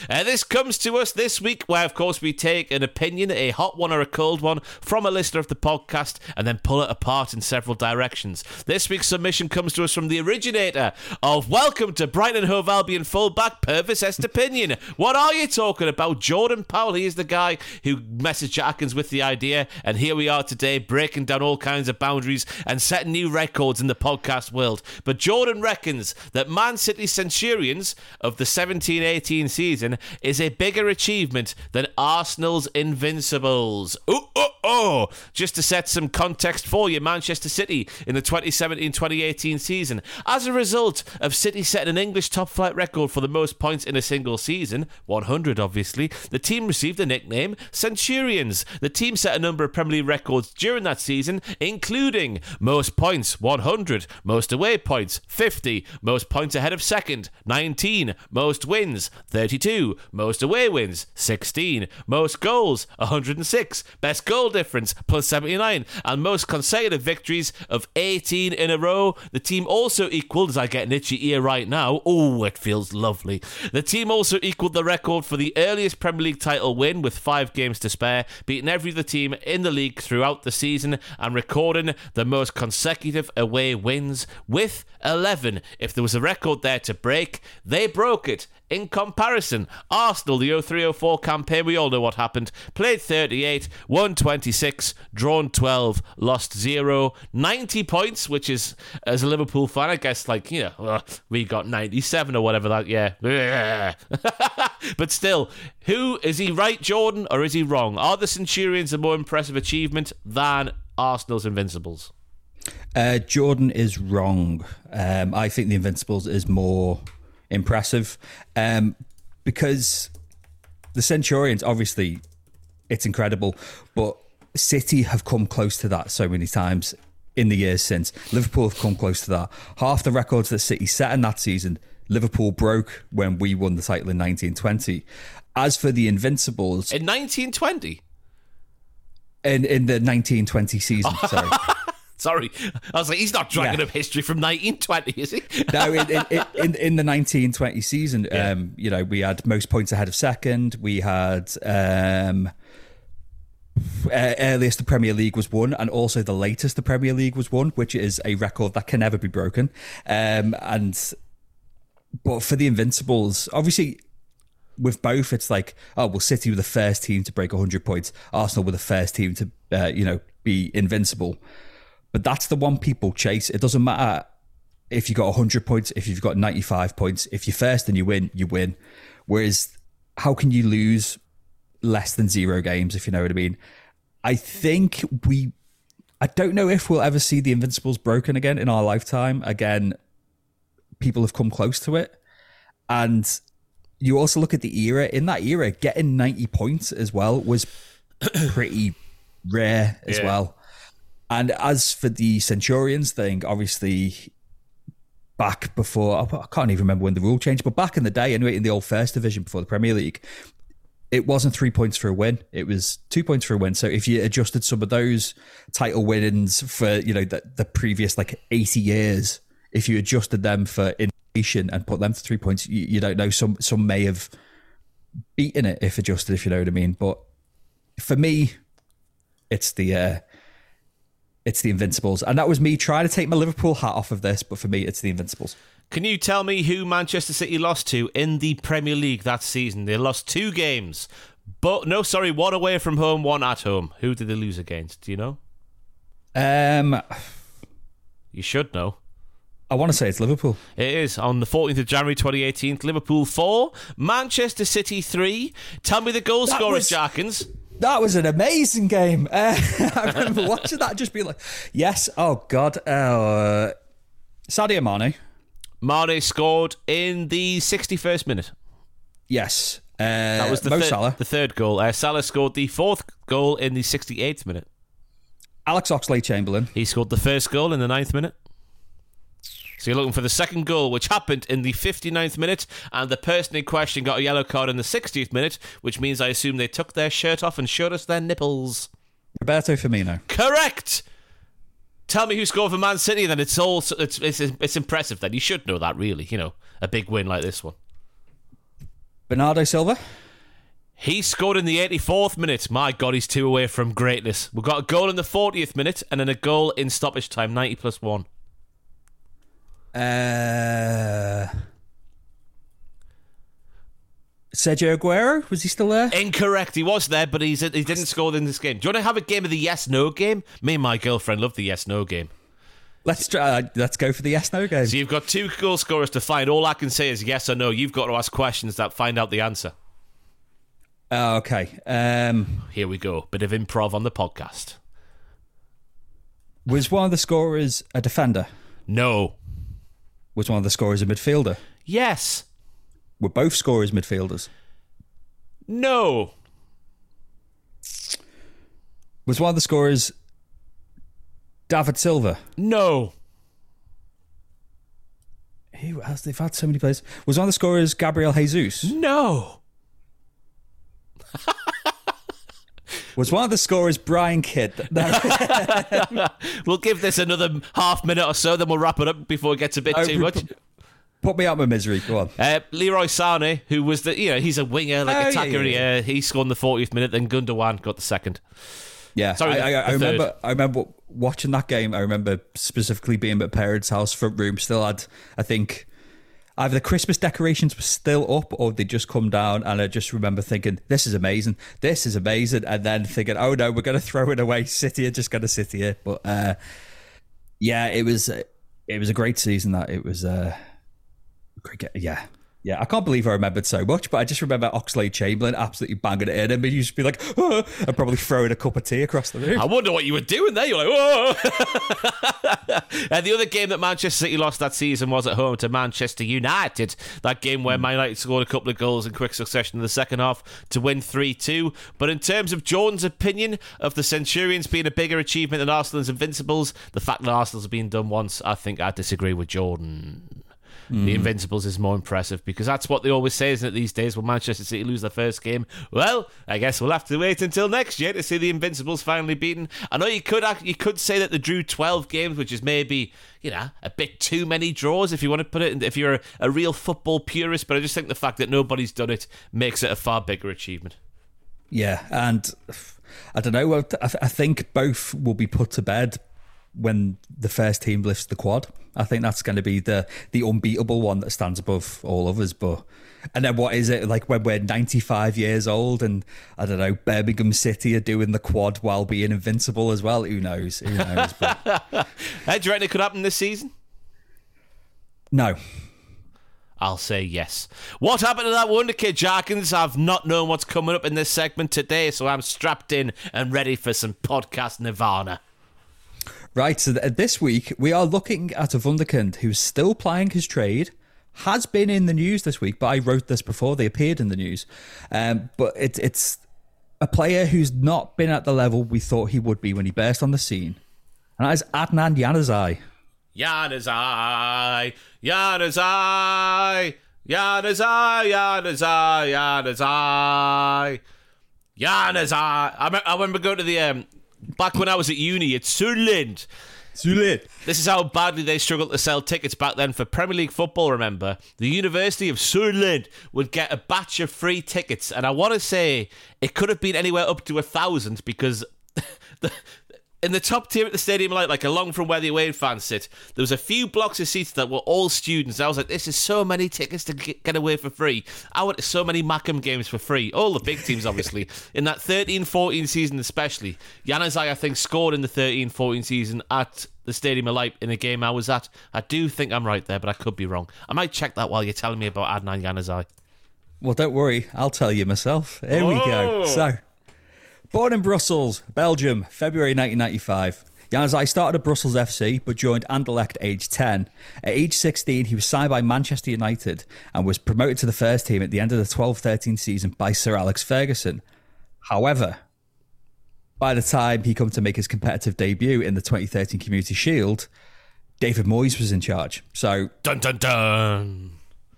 This comes to us this week, where, of course, we take an opinion, a hot one or a cold one, from a listener of the podcast, and then pull it apart in several directions. This week's submission comes to us from the originator of Welcome to Brighton Hove Albion fullback Purvis Estepinian. What are you talking about? Jordan Powell. He is the guy who messaged Atkins with the idea, and here we are today, breaking down all kinds of boundaries and setting new records in the podcast world. But Jordan reckons that Man City Centurions of the 17-18 season is a bigger achievement than Arsenal's Invincibles. Ooh, ooh. Oh, just to set some context for you, Manchester City in the 2017-2018 season, as a result of City setting an English top-flight record for the most points in a single season, 100 obviously, the team received the nickname Centurions. The team set a number of Premier League records during that season, including most points, 100, most away points, 50, most points ahead of second, 19, most wins, 32, most away wins, 16, most goals, 106, best goal difference, plus 79, and most consecutive victories of 18 in a row. The team also equaled, as I get an itchy ear right now, oh, it feels lovely. The team also equaled the record for the earliest Premier League title win with 5 games to spare, beating every other team in the league throughout the season and recording the most consecutive away wins with 11. If there was a record there to break, they broke it. In comparison, Arsenal, the 03-04 campaign, we all know what happened. Played 38, won 26, drawn 12, lost 0. 90 points, which is, as a Liverpool fan, I guess, like, you know, we got 97 or whatever that year. But still, who is he right, Jordan, or is he wrong? Are the Centurions a more impressive achievement than Arsenal's Invincibles? Jordan is wrong. I think the Invincibles is more impressive, because the Centurions, obviously, it's incredible, but City have come close to that so many times in the years since. Liverpool have come close to that. Half the records that City set in that season, Liverpool broke when we won the title in 1920. As for the Invincibles... In 1920? In the 1920 season, sorry. Sorry, I was like, he's not dragging up history from 1920, is he? No, in the 1920 season, you know, we had most points ahead of second. We had earliest the Premier League was won, and also the latest the Premier League was won, which is a record that can never be broken. But for the Invincibles, obviously, with both, it's like, oh, well, City were the first team to break 100 points. Arsenal were the first team to, you know, be invincible. But that's the one people chase. It doesn't matter if you got 100 points, if you've got 95 points. If you're first and you win, you win. Whereas how can you lose less than 0 games, if you know what I mean? I think I don't know if we'll ever see the Invincibles broken again in our lifetime. Again, people have come close to it. And you also look at the era. In that era, getting 90 points as well was pretty rare as well. And as for the Centurions thing, obviously, back before, I can't even remember when the rule changed, but back in the day, anyway, in the old First Division before the Premier League, it wasn't 3 points for a win. It was 2 points for a win. So if you adjusted some of those title wins for, you know, the previous like 80 years, if you adjusted them for inflation and put them to 3 points, you don't know. Some may have beaten it if adjusted, if you know what I mean. But for me, it's the Invincibles. And that was me trying to take my Liverpool hat off of this, but for me, it's the Invincibles. Can you tell me who Manchester City lost to in the Premier League that season? They lost 2 games. But no, sorry, 1 away from home, 1 at home. Who did they lose against? Do you know? You should know. I want to say it's Liverpool. It is. On the 14th of January 2018, Liverpool 4, Manchester City 3. Tell me the goal scorer, Jack Atkins. That was an amazing game. I remember watching that and just being like, yes, oh God. Sadio Mane. Mane scored in the 61st minute. Yes. That was the third goal. Salah scored the 4th goal in the 68th minute. Alex Oxlade-Chamberlain. He scored the 1st goal in the 9th minute. So you're looking for the 2nd goal, which happened in the 59th minute, and the person in question got a yellow card in the 60th minute, which means I assume they took their shirt off and showed us their nipples. Roberto Firmino. Correct! Tell me who scored for Man City, then it's impressive then. You should know that, really, you know, a big win like this one. Bernardo Silva. He scored in the 84th minute. My God, he's 2 away from greatness. We've got a goal in the 40th minute, and then a goal in stoppage time, 90+1. Sergio Aguero, was he still there? Incorrect. He was there, but he didn't score in this game. Do you want to have a game of the yes-no game? Me and my girlfriend love the yes-no game. Let's try. Let's go for the yes-no game. So you've got 2 goal scorers to find. All I can say is yes or no. You've got to ask questions that find out the answer. Okay. Here we go. Bit of improv on the podcast. Was one of the scorers a defender? No. Was one of the scorers a midfielder? Yes. Were both scorers midfielders? No. Was one of the scorers David Silva? No. Who else? They've had so many players. Was one of the scorers Gabriel Jesus? No. Was one of the scorers Brian Kidd? No. We'll give this another half minute or so, then we'll wrap it up before it gets a bit too much. Put me out of my misery. Go on. Leroy Sané, who was the, he's a winger, like attacker. Yeah. He scored in the 40th minute, then Gundogan got the second. Yeah. Sorry, I remember watching that game. I remember specifically being at parents' house front room, still had, I think, either the Christmas decorations were still up or they'd just come down, and I just remember thinking, this is amazing, and then thinking, oh no, we're going to throw it away, just going to sit here. But yeah, it was a great season that. It was... cricket, yeah. I can't believe I remembered so much, but I just remember Oxlade-Chamberlain absolutely banging it in, and you used to be like, oh, and probably throwing a cup of tea across the room. I wonder what you were doing there. You're like, oh. And the other game that Manchester City lost that season was at home to Manchester United. That game where Man United scored a couple of goals in quick succession in the second half to win 3-2. But in terms of Jordan's opinion of the Centurions being a bigger achievement than Arsenal's Invincibles, the fact that Arsenal's been done once, I think I disagree with Jordan. The Invincibles is more impressive, because that's what they always say, isn't it, these days? When Manchester City lose their first game, well, I guess we'll have to wait until next year to see the Invincibles finally beaten. I know you could say that they drew 12 games, which is maybe, a bit too many draws if you want to put it, if you're a real football purist, but I just think the fact that nobody's done it makes it a far bigger achievement. Yeah, and I don't know, I think both will be put to bed when the first team lifts the quad. I think that's going to be the unbeatable one that stands above all others. But, and then what is it like when we're 95 years old and, I don't know, Birmingham City are doing the quad while being invincible as well? Who knows? But... Hey, do you reckon it could happen this season? No. I'll say yes. What happened to that wonder kid, Jarkins? I've not known what's coming up in this segment today, so I'm strapped in and ready for some podcast nirvana. Right, so this week we are looking at a wunderkind who's still plying his trade, has been in the news this week, but I wrote this before they appeared in the news. But it's a player who's not been at the level we thought he would be when he burst on the scene, and that is Adnan Januzaj. Januzaj. I remember going to the... Back when I was at uni, it's Sunderland. This is how badly they struggled to sell tickets back then for Premier League football, remember? The University of Sunderland would get a batch of free tickets, and I want to say it could have been anywhere up to 1,000, because in the top tier at the stadium, like along from where the away fans sit, there was a few blocks of seats that were all students. I was like, this is so many tickets to get away for free. I went to so many Mackham games for free. All the big teams, obviously. In that 13-14 season especially, Januzaj, I think, scored in the 13-14 season at the Stadium of Light in a game I was at. I do think I'm right there, but I could be wrong. I might check that while you're telling me about Adnan Januzaj. Well, don't worry. I'll tell you myself. Here we go. So... Born in Brussels, Belgium, February 1995. Januzaj started at Brussels FC, but joined Anderlecht aged 10. At age 16, he was signed by Manchester United and was promoted to the first team at the end of the 12-13 season by Sir Alex Ferguson. However, by the time he came to make his competitive debut in the 2013 Community Shield, David Moyes was in charge. So... Dun, dun, dun!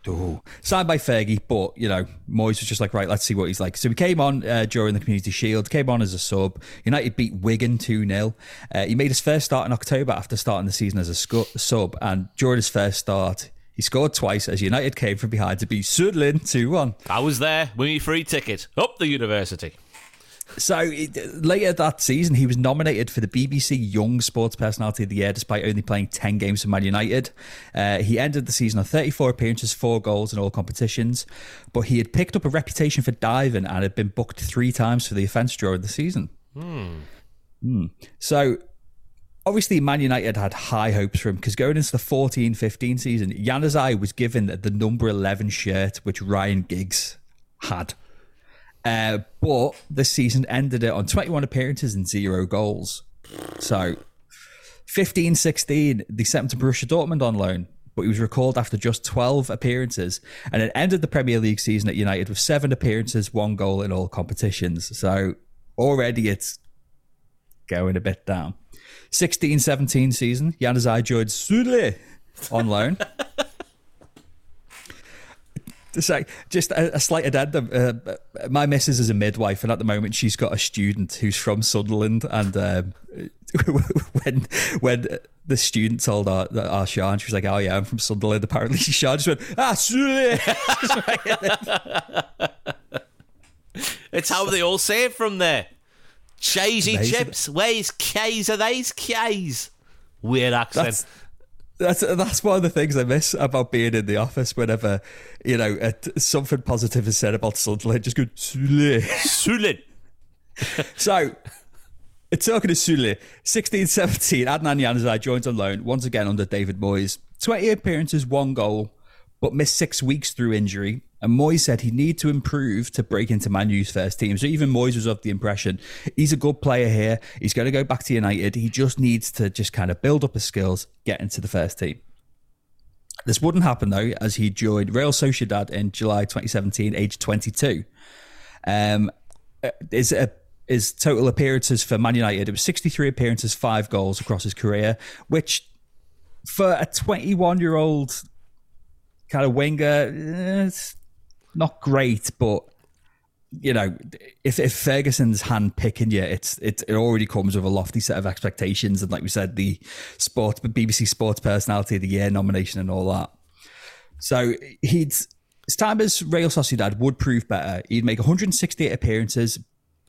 Ooh. Signed by Fergie, but Moyes was just like, right, let's see what he's like. So he came on during the Community Shield, came on as a sub. United beat Wigan 2-0. He made his first start in October after starting the season as a sub, and during his first start he scored twice as United came from behind to beat Sunderland 2-1. I was there with my free ticket up the university. So later that season, he was nominated for the BBC Young Sports Personality of the Year, despite only playing 10 games for Man United. He ended the season on 34 appearances, 4 goals in all competitions. But he had picked up a reputation for diving and had been booked 3 times for the offence during the season. So... Obviously, Man United had high hopes for him, because going into the 14-15 season, Januzaj was given the number 11 shirt, which Ryan Giggs had. But this season ended it on 21 appearances and 0 goals. So 15-16, they sent him to Borussia Dortmund on loan, but he was recalled after just 12 appearances, and it ended the Premier League season at United with 7 appearances, 1 goal in all competitions. So already it's going a bit down. 16-17 season, Januzaj Jordan on loan. Just a slight addendum. My missus is a midwife, and at the moment she's got a student who's from Sunderland. And when the student told our Sian, she was like, "Oh yeah, I'm from Sunderland." Apparently, Sian just went, "Ah, it's how they all say it from there. Cheesy chips. Where's K's? Are these K's? Weird accent." That's one of the things I miss about being in the office. Whenever, you know, something positive is said about Sunderland, just go, Sule. So, talking of Sule, 16-17, Adnan Januzaj joins on loan, once again under David Moyes. 20 appearances, 1 goal, but missed 6 weeks through injury. And Moyes said he needed to improve to break into Man U's first team. So even Moyes was of the impression, he's a good player here. He's going to go back to United. He just needs to just kind of build up his skills, get into the first team. This wouldn't happen, though, as he joined Real Sociedad in July 2017, age 22. His total appearances for Man United, it was 63 appearances, 5 goals across his career, which for a 21-year-old kind of winger, it's not great, but you know, if Ferguson's hand picking you, it already comes with a lofty set of expectations, and like we said, the BBC Sports Personality of the Year nomination and all that. So his time as Real Sociedad would prove better. He'd make 168 appearances,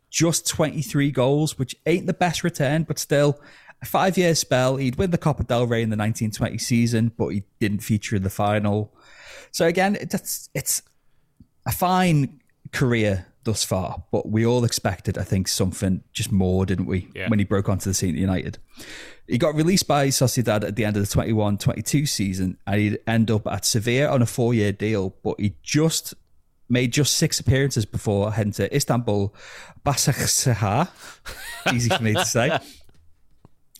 just 23 goals, which ain't the best return, but still a 5-year spell. He'd win the Copa del Rey in the 1920 season, but he didn't feature in the final. So again, it's a fine career thus far, but we all expected, I think, something just more, didn't we? Yeah. When he broke onto the scene at United. He got released by Sociedad at the end of the 21-22 season, and he'd end up at Sevilla on a 4-year deal, but he just made 6 appearances before heading to Istanbul, Basaksehir, easy for me to say,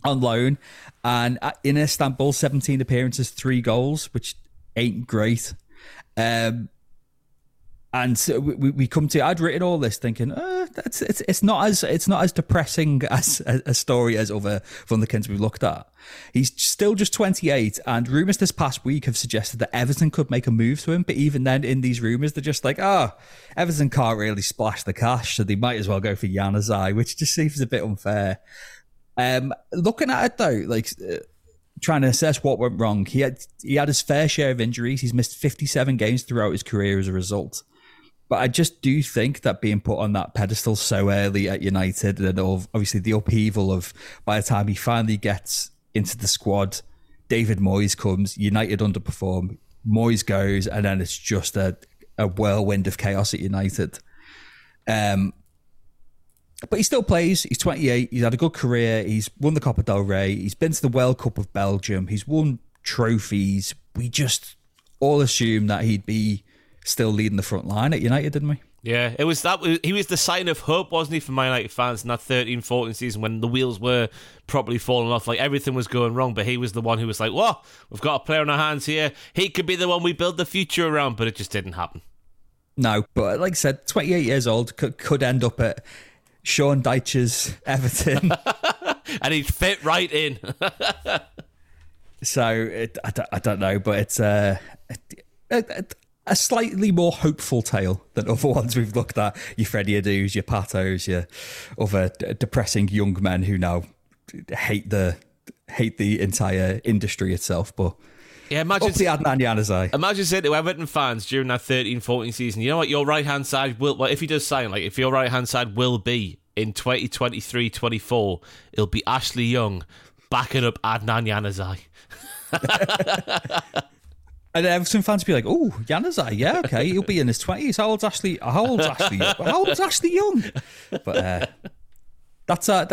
on loan. And in Istanbul, 17 appearances, 3 goals, which ain't great. And so we come to, I'd written all this thinking, it's not as depressing as a story as other Vunderkinds we've looked at. He's still just 28, and rumours this past week have suggested that Everton could make a move to him. But even then, in these rumours, they're just like, Everton can't really splash the cash, so they might as well go for Januzaj, which just seems a bit unfair. Looking at it though, like, trying to assess what went wrong, he had his fair share of injuries. He's missed 57 games throughout his career as a result. But I just do think that being put on that pedestal so early at United, and obviously the upheaval of by the time he finally gets into the squad, David Moyes comes, United underperform, Moyes goes, and then it's just a whirlwind of chaos at United. But he still plays. He's 28. He's had a good career. He's won the Copa del Rey. He's been to the World Cup of Belgium. He's won trophies. We just all assumed that he'd be still leading the front line at United, didn't we? Yeah, it was that. He was the sign of hope, wasn't he, for Man United fans in that 13-14 season when the wheels were properly falling off, like everything was going wrong, but he was the one who was like, whoa, we've got a player on our hands here. He could be the one we build the future around, but it just didn't happen. No, but like I said, 28 years old, could end up at Sean Dyche's Everton. And he'd fit right in. So, I don't know, but it's a slightly more hopeful tale than other ones we've looked at. Your Freddie Adoos, your Patos, your other depressing young men who now hate the entire industry itself. But yeah, imagine up to Adnan Januzaj. Imagine saying to Everton fans during that 13-14 season, you know what, your right hand side will, well, if he does sign, like if your right hand side will be in 2023-24, it'll be Ashley Young backing up Adnan Januzaj. And Everton fans be like, oh, Januzaj, yeah, okay, he'll be in his 20s. How old's Ashley Young? But that's our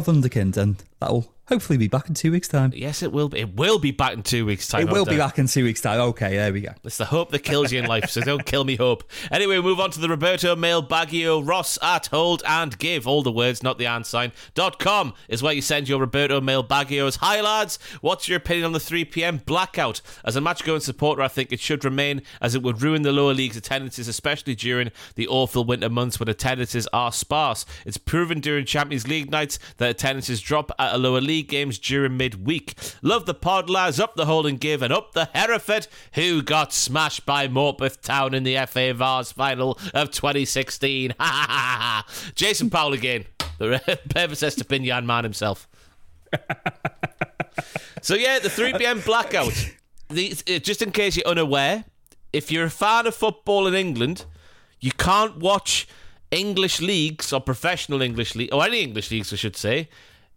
Wunderkind, and that'll hopefully be back in 2 weeks' time. Yes, it will be. It will be back in 2 weeks' time. It will be back in 2 weeks' time. Okay, there we go. It's the hope that kills you in life, so don't kill me, hope. Anyway, move on to the Roberto Mailbaggio, Ross at Hold and Give, all the words, not the and sign, .com is where you send your Roberto Mailbaggios. Hi, lads. What's your opinion on the 3 p.m. blackout? As a match-going supporter, I think it should remain, as it would ruin the lower league's attendances, especially during the awful winter months when attendances are sparse. It's proven during Champions League nights that attendances drop at a lower league games during midweek. Love the pod, lads. Up the Hold and Give and up the Hereford, who got smashed by Morpeth Town in the FA Vars final of 2016. Ha ha ha. Jason Powell again, the Pervis Estepinian man himself. So yeah, the 3 p.m. blackout. Just in case you're unaware, if you're a fan of football in England, you can't watch English leagues or professional English league or any English leagues, I should say.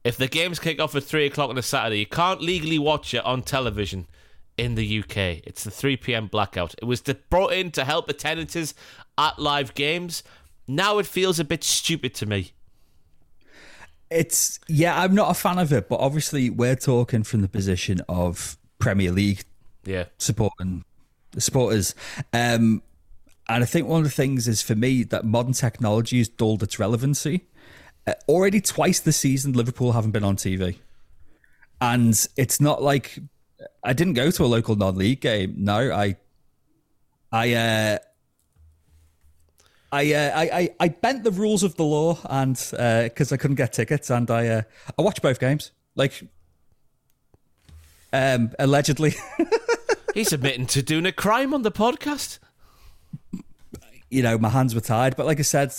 If the games kick off at 3 o'clock on a Saturday, you can't legally watch it on television in the UK. It's the 3 p.m. blackout. It was brought in to help attendances at live games. Now it feels a bit stupid to me. Yeah, I'm not a fan of it, but obviously we're talking from the position of Premier League supporting the supporters. And I think one of the things is, for me, that modern technology has dulled its relevancy. Already twice this season, Liverpool haven't been on TV. And it's not like... I didn't go to a local non-league game. No, I bent the rules of the law and because I couldn't get tickets, and I watched both games. Like, allegedly. He's admitting to doing a crime on the podcast. You know, my hands were tied. But like I said,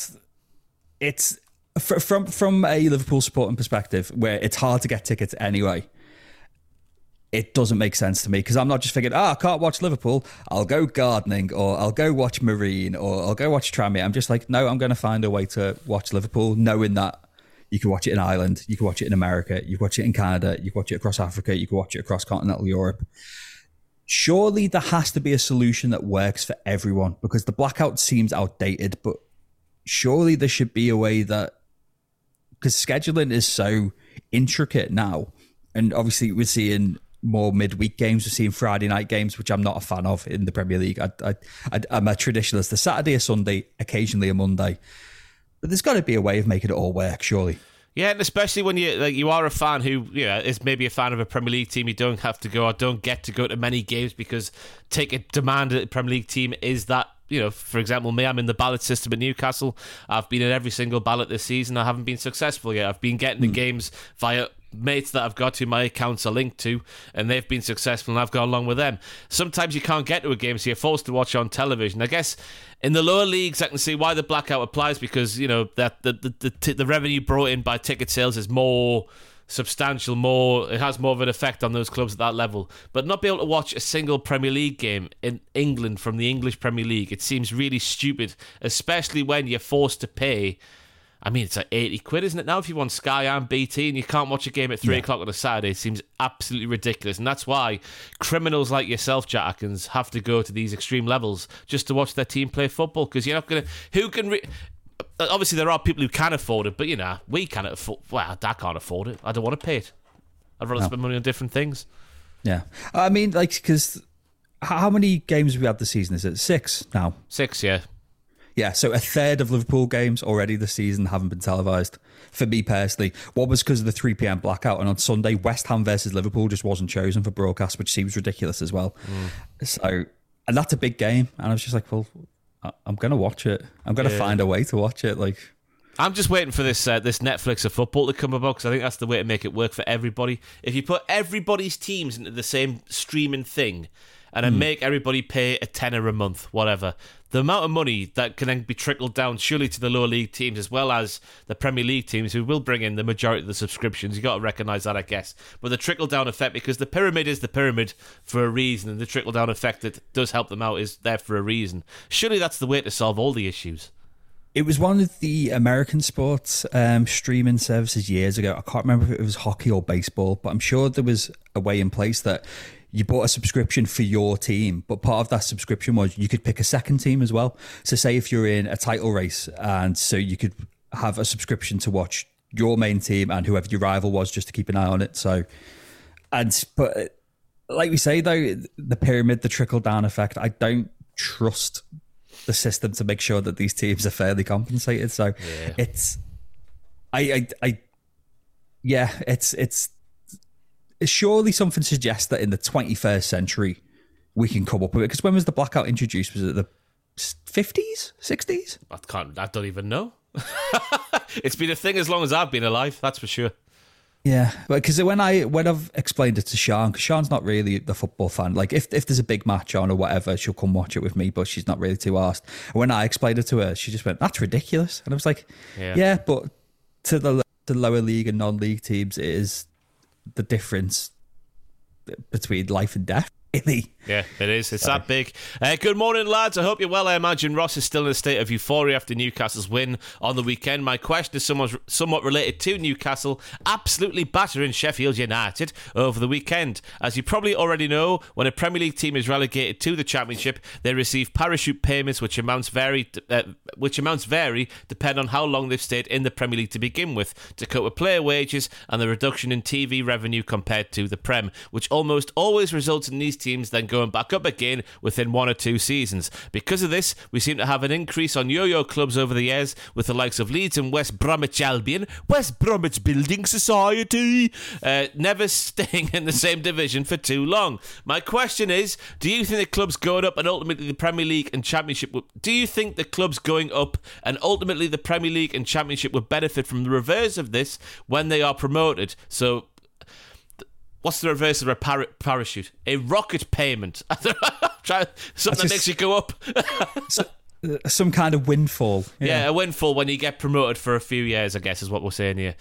it's... From a Liverpool supporting perspective, where it's hard to get tickets anyway, it doesn't make sense to me, because I'm not just thinking, I can't watch Liverpool, I'll go gardening, or I'll go watch Marine, or I'll go watch Tranmere. I'm just like, no, I'm going to find a way to watch Liverpool, knowing that you can watch it in Ireland, you can watch it in America, you can watch it in Canada, you can watch it across Africa, you can watch it across continental Europe. Surely there has to be a solution that works for everyone, because the blackout seems outdated, but surely there should be a way that... Because scheduling is so intricate now. And obviously we're seeing more midweek games. We're seeing Friday night games, which I'm not a fan of in the Premier League. I'm a traditionalist. The Saturday, a Sunday, occasionally a Monday. But there's got to be a way of making it all work, surely. Yeah, and especially when you are a fan who is maybe a fan of a Premier League team, you don't have to go or don't get to go to many games because ticket demand at the Premier League team is that. For example, me, I'm in the ballot system at Newcastle. I've been in every single ballot this season. I haven't been successful yet. I've been getting the games via mates that I've got who my accounts are linked to, and they've been successful, and I've gone along with them. Sometimes you can't get to a game, so you're forced to watch on television. I guess in the lower leagues, I can see why the blackout applies, because that the revenue brought in by ticket sales is more substantial, it has more of an effect on those clubs at that level. But not be able to watch a single Premier League game in England from the English Premier League, it seems really stupid, especially when you're forced to pay. I mean, it's like £80, isn't it now, if you want Sky and BT, and you can't watch a game at 3 o'clock on a Saturday. It seems absolutely ridiculous, and that's why criminals like yourself, Jack Atkins, have to go to these extreme levels just to watch their team play football, because you're not going to... Who can... Obviously, there are people who can afford it, but, we can't afford... Well, I can't afford it. I don't want to pay it. I'd rather spend money on different things. Yeah. I mean, because how many games have we had this season? Is it 6 now? 6, yeah. Yeah, so a third of Liverpool games already this season haven't been televised. For me personally, one was because of the 3 p.m. blackout, and on Sunday, West Ham versus Liverpool just wasn't chosen for broadcast, which seems ridiculous as well. So, and that's a big game, and I was just like, well... I'm going to watch it. I'm going to find a way to watch it. Like, I'm just waiting for this this Netflix of football to come about, because I think that's the way to make it work for everybody. If you put everybody's teams into the same streaming thing and make everybody pay £10 a month, whatever, the amount of money that can then be trickled down surely to the lower league teams as well as the Premier League teams, who will bring in the majority of the subscriptions. You got to recognise that, I guess. But the trickle-down effect, because the pyramid is the pyramid for a reason, and the trickle-down effect that does help them out is there for a reason. Surely that's the way to solve all the issues. It was one of the American sports streaming services years ago. I can't remember if it was hockey or baseball, but I'm sure there was a way in place that you bought a subscription for your team, but part of that subscription was you could pick a second team as well. So say if you're in a title race, and so you could have a subscription to watch your main team and whoever your rival was, just to keep an eye on it. So, and but like we say though, the pyramid, the trickle down effect, I don't trust the system to make sure that these teams are fairly compensated. So yeah. It's surely something suggests that in the 21st century we can come up with it. Because when was the blackout introduced? Was it the 50s, 60s? I don't even know. It's been a thing as long as I've been alive, that's for sure. Yeah, because when I've explained it to Sian, because Sian's not really the football fan. Like if there's a big match on or whatever, she'll come watch it with me, but she's not really too arsed. And when I explained it to her, she just went, "That's ridiculous." And I was like, "Yeah, but to the lower league and non-league teams, it is the difference between life and death." Yeah, it is. It's that big. Good morning, lads. I hope you're well. I imagine Ross is still in a state of euphoria after Newcastle's win on the weekend. My question is somewhat related to Newcastle absolutely battering Sheffield United over the weekend. As you probably already know, when a Premier League team is relegated to the Championship, they receive parachute payments, which amounts vary depending on how long they've stayed in the Premier League to begin with, to cope with player wages and the reduction in TV revenue compared to the Prem, which almost always results in these teams then going back up again within one or two seasons. Because of this, we seem to have an increase on yo-yo clubs over the years, with the likes of Leeds and West Bromwich Albion, West Bromwich Building Society, never staying in the same division for too long. My question is, do you think the clubs going up and ultimately the Premier League and Championship would benefit from the reverse of this when they are promoted? So what's the reverse of a parachute? A rocket payment. Something that makes you go up. Some kind of windfall. Yeah, a windfall when you get promoted for a few years, I guess, is what we're saying here.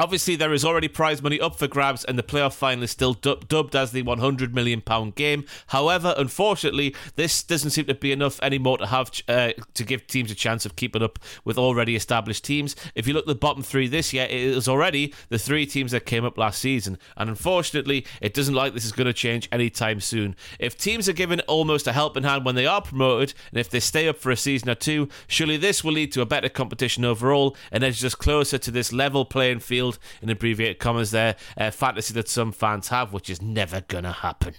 Obviously, there is already prize money up for grabs and the playoff final is still dubbed as the £100 million game. However, unfortunately, this doesn't seem to be enough anymore to give teams a chance of keeping up with already established teams. If you look at the bottom three this year, it is already the three teams that came up last season. And unfortunately, it doesn't like this is going to change anytime soon. If teams are given almost a helping hand when they are promoted, and if they stay up for a season or two, surely this will lead to a better competition overall and edge us closer to this level playing field, in abbreviated commas there, fantasy that some fans have, which is never gonna happen.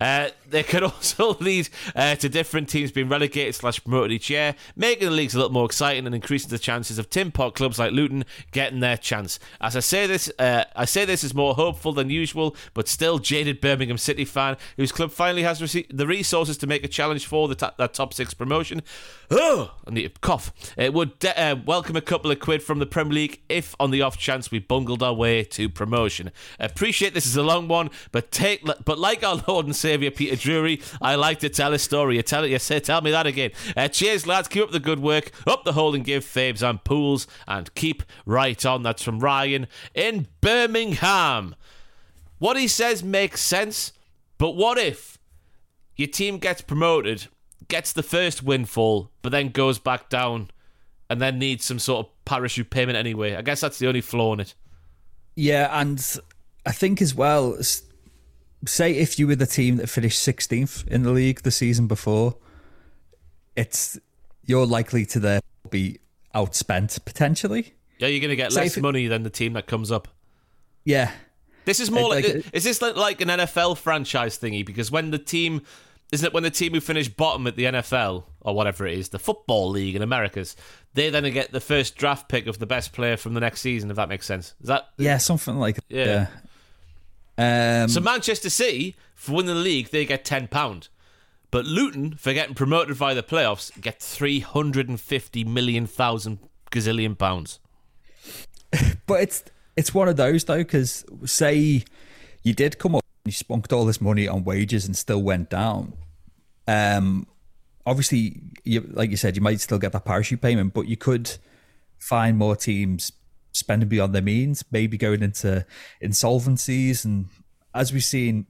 They could also lead to different teams being relegated / promoted each year, making the leagues a little more exciting and increasing the chances of tin pot clubs like Luton getting their chance. As I say this is more hopeful than usual, but still jaded Birmingham City fan whose club finally has received the resources to make a challenge for that top six promotion. Oh, I need to cough. It would welcome a couple of quid from the Premier League if, on the off chance, we bungled our way to promotion. I appreciate this is a long one, but like our Lord and Saviour Peter Drury, I like to tell a story. Tell me that again. Cheers, lads. Keep up the good work. Up the Hold and Give faves and pools, and keep right on. That's from Ryan in Birmingham. What he says makes sense, but what if your team gets promoted, gets the first windfall, but then goes back down and then needs some sort of parachute payment anyway? I guess that's the only flaw in it. Yeah, and I think as well, say if you were the team that finished 16th in the league the season before, you're likely to there be outspent, potentially. Yeah, you're going to get less money than the team that comes up. Yeah. This is more is this like an NFL franchise thingy? Because isn't it when the team who finished bottom at the NFL, or whatever it is, the football league in America's, they then get the first draft pick of the best player from the next season, if that makes sense? Is that... Yeah, something like that. Yeah. Yeah. So Manchester City, for winning the league, they get £10. But Luton, for getting promoted via the playoffs, get £350 million. But it's one of those, though, because say you did come up and you spunked all this money on wages and still went down. Obviously, like you said, you might still get that parachute payment, but you could find more teams spending beyond their means, maybe going into insolvencies. And as we've seen,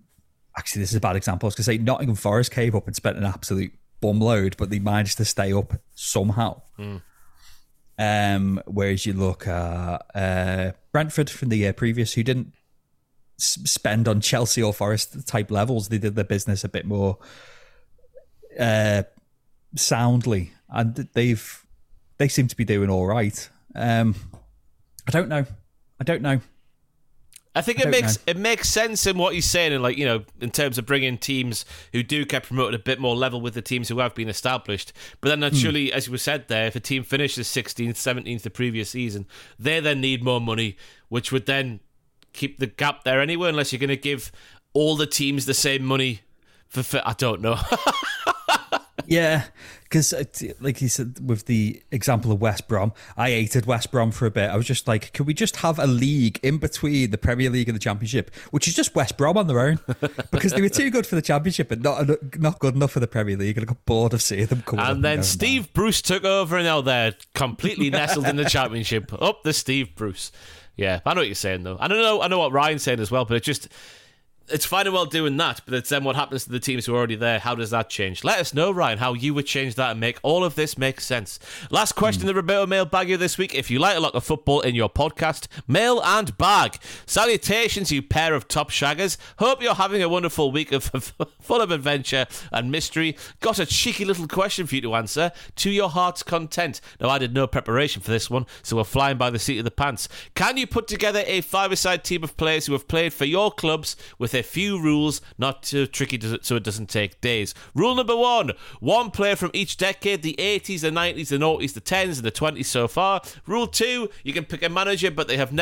actually, this is a bad example. I was going to say Nottingham Forest came up and spent an absolute bum load, but they managed to stay up somehow. Mm. Whereas you look at Brentford from the year previous, who didn't spend on Chelsea or Forest type levels. They did their business a bit more soundly, and they seem to be doing all right. I don't know. I think it makes sense in what he's saying, and, like, you know, in terms of bringing teams who do get promoted a bit more level with the teams who have been established. But then naturally, as you said there, if a team finishes 16th, 17th the previous season, they then need more money, which would then keep the gap there anyway, unless you're going to give all the teams the same money for I don't know. Yeah, because like you said, with the example of West Brom, I hated West Brom for a bit. I was just like, can we just have a league in between the Premier League and the Championship, which is just West Brom on their own, because they were too good for the Championship and not good enough for the Premier League, and I got bored of seeing them come up. And then Steve Bruce took over, and now they're completely nestled in the Championship. Up the Steve Bruce. Yeah, I know what you're saying, though. I know what Ryan's saying as well, but it just... It's fine and well doing that, but it's then what happens to the teams who are already there. How does that change? Let us know, Ryan, how you would change that and make all of this make sense. Last question, the Roberto Mail Bagger this week. If you like a lot of football in your podcast, mail and bag. Salutations, you pair of top shaggers. Hope you're having a wonderful week of full of adventure and mystery. Got a cheeky little question for you to answer to your heart's content. Now, I did no preparation for this one, so we're flying by the seat of the pants. Can you put together a five-a-side team of players who have played for your clubs with a few rules, not too tricky so it doesn't take days? Rule number one player from each decade, the 80s, the 90s, the 90s, the 10s and the 20s so far. Rule two, you can pick a manager, but they have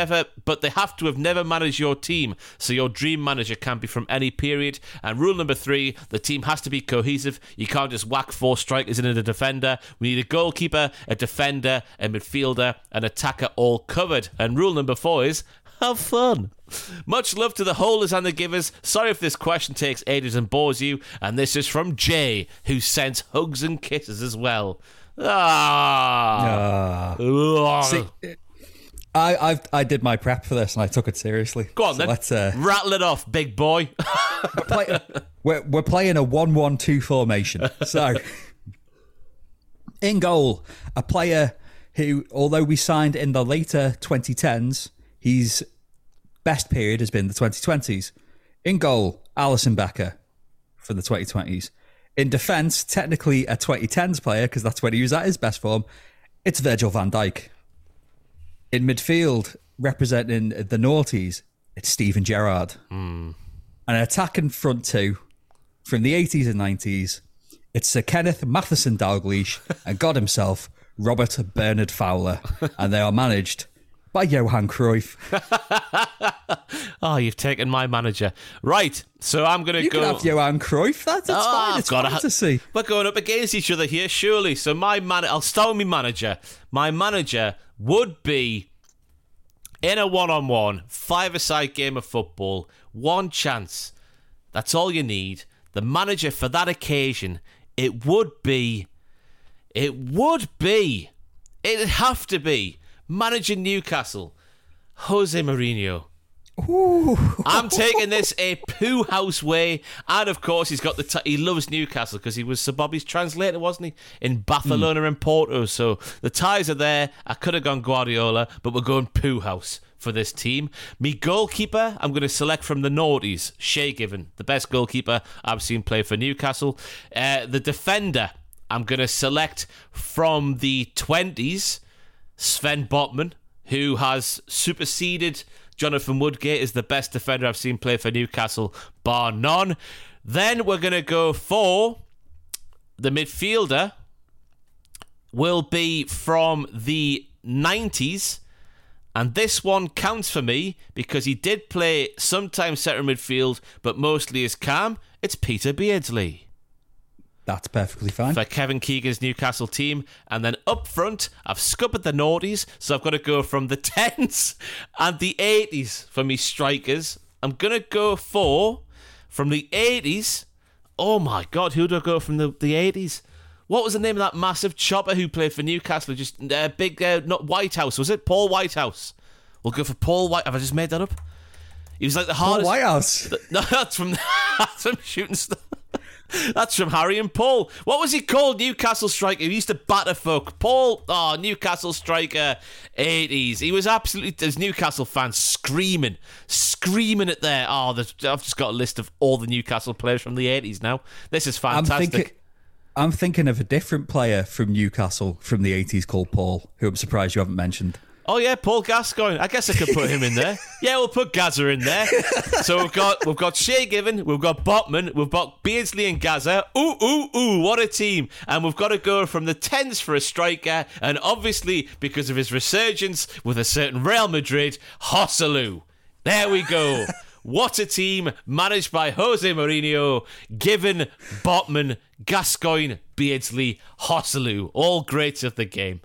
to have never managed your team, so your dream manager can be from any period. And rule number three, the team has to be cohesive. You can't just whack four strikers in and a defender. We need a goalkeeper, a defender, a midfielder, an attacker, all covered. And rule number four is have fun. Much love to the holders and the givers. Sorry if this question takes ages and bores you. And this is from Jay, who sends hugs and kisses as well. See, I did my prep for this and I took it seriously. Go on, so then. Let's rattle it off, big boy. We're playing a 1-1-2 formation. So, in goal, a player who, although we signed in the later 2010s, his best period has been the 2020s. In goal, Alisson Becker for the 2020s. In defence, technically a 2010s player, because that's when he was at his best form, it's Virgil van Dijk. In midfield, representing the noughties, it's Steven Gerrard. An attacking front two from the 80s and 90s, it's Sir Kenneth Matheson Dalglish and God himself, Robert Bernard Fowler. And they are managed by Johan Cruyff. Oh, you've taken my manager. Right, so I'm going to go... You can have Johan Cruyff, that's fine, it's fantasy. We're going up against each other here, surely. So I'll start with my manager. My manager would be, in a one-on-one, five-a-side game of football, one chance. That's all you need. The manager for that occasion, it'd have to be managing Newcastle, Jose Mourinho. Ooh. I'm taking this a poo house way, and of course he's got he loves Newcastle because he was Sir Bobby's translator, wasn't he, in Barcelona and Porto, so the ties are there. I could have gone Guardiola, but we're going poo house for this team. Me goalkeeper, I'm going to select from the noughties, Shea Given, the best goalkeeper I've seen play for Newcastle. The defender, I'm going to select from the 20s, Sven Botman, who has superseded Jonathan Woodgate as the best defender I've seen play for Newcastle, bar none. Then we're going to go for the midfielder, will be from the 90s. And this one counts for me because he did play sometimes centre midfield, but mostly as CAM. It's Peter Beardsley. That's perfectly fine. For Kevin Keegan's Newcastle team. And then up front, I've scuppered the noughties, so I've got to go from the 10s and the 80s for me strikers. I'm going to go for, from the 80s, oh my God, who do I go from the 80s? What was the name of that massive chopper who played for Newcastle? Just a big, not Whitehouse, was it? Paul Whitehouse. We'll go for Paul Whitehouse. Have I just made that up? He was like the hardest... Paul Whitehouse? No, that's from Shooting Star. That's from Harry and Paul. What was he called? Newcastle striker. He used to batter folk. Paul, Newcastle striker, 80s. He was absolutely, there's Newcastle fans screaming at their, I've just got a list of all the Newcastle players from the 80s now. This is fantastic. I'm thinking of a different player from Newcastle from the 80s called Paul, who I'm surprised you haven't mentioned. Oh yeah, Paul Gascoigne. I guess I could put him in there. Yeah, we'll put Gazza in there. So we've got Shea Given, we've got Botman, we've got Beardsley and Gazza. Ooh, ooh, ooh, what a team. And we've got to go from the tens for a striker, and obviously because of his resurgence with a certain Real Madrid, Hosselu. There we go. What a team, managed by Jose Mourinho. Given, Botman, Gascoigne, Beardsley, Hosselu, all greats of the game.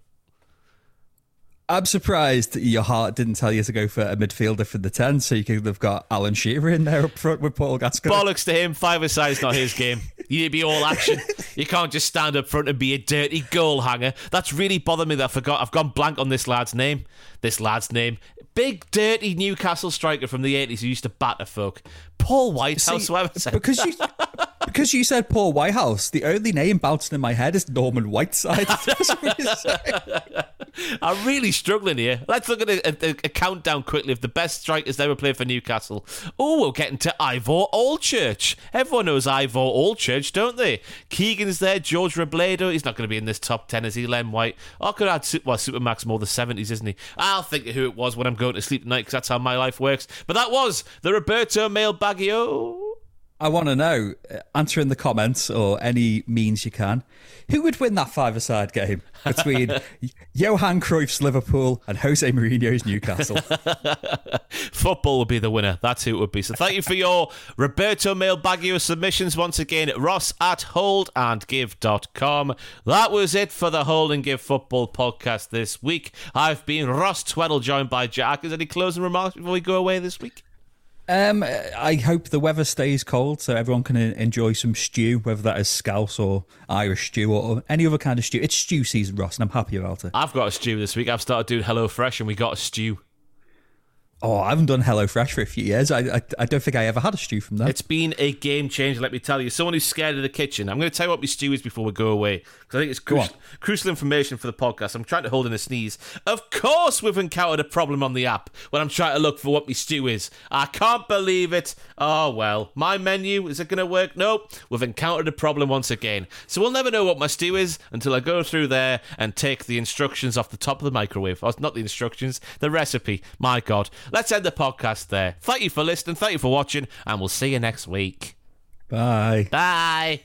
I'm surprised that your heart didn't tell you to go for a midfielder for the 10, so you could have got Alan Shearer in there up front with Paul Gascoigne. Bollocks to him, five-a-side's not his game. You need to be all action. You can't just stand up front and be a dirty goal hanger. That's really bothered me that I forgot. I've gone blank on this lad's name. Big, dirty Newcastle striker from the 80s who used to bat a fuck. Paul Whitehouse, whoever said that. Because you said Paul Whitehouse, the only name bouncing in my head is Norman Whiteside. I'm really struggling here. Let's look at a countdown quickly of the best strikers ever played for Newcastle. Oh, we'll get into Ivor Allchurch. Everyone knows Ivor Allchurch, don't they? Keegan's there, George Robledo. He's not going to be in this top 10, is he, Len White? I could add Supermax more the 70s, isn't he? I'll think of who it was when I'm going to sleep tonight, because that's how my life works. But that was the Roberto Mailbaggio. I want to know, answer in the comments or any means you can, who would win that five-a-side game between Johan Cruyff's Liverpool and Jose Mourinho's Newcastle? Football would be the winner. That's who it would be. So thank you for your Roberto Mailbaggio submissions once again, Ross at holdandgive.com. That was it for the Hold and Give Football podcast this week. I've been Ross Tweddle, joined by Jack. Is there any closing remarks before we go away this week? I hope the weather stays cold so everyone can enjoy some stew, whether that is Scouse or Irish stew or any other kind of stew. It's stew season, Ross, and I'm happy about it. I've got a stew this week. I've started doing HelloFresh and we got a stew. Oh, I haven't done HelloFresh for a few years. I don't think I ever had a stew from them. It's been a game changer, let me tell you. Someone who's scared of the kitchen. I'm going to tell you what my stew is before we go away, because I think it's crucial information for the podcast. I'm trying to hold in a sneeze. Of course we've encountered a problem on the app when I'm trying to look for what my stew is. I can't believe it. Oh, well. My menu, is it going to work? Nope. We've encountered a problem once again. So we'll never know what my stew is until I go through there and take the instructions off the top of the microwave. Oh, not the instructions, the recipe. My God. Let's end the podcast there. Thank you for listening. Thank you for watching. And we'll see you next week. Bye. Bye.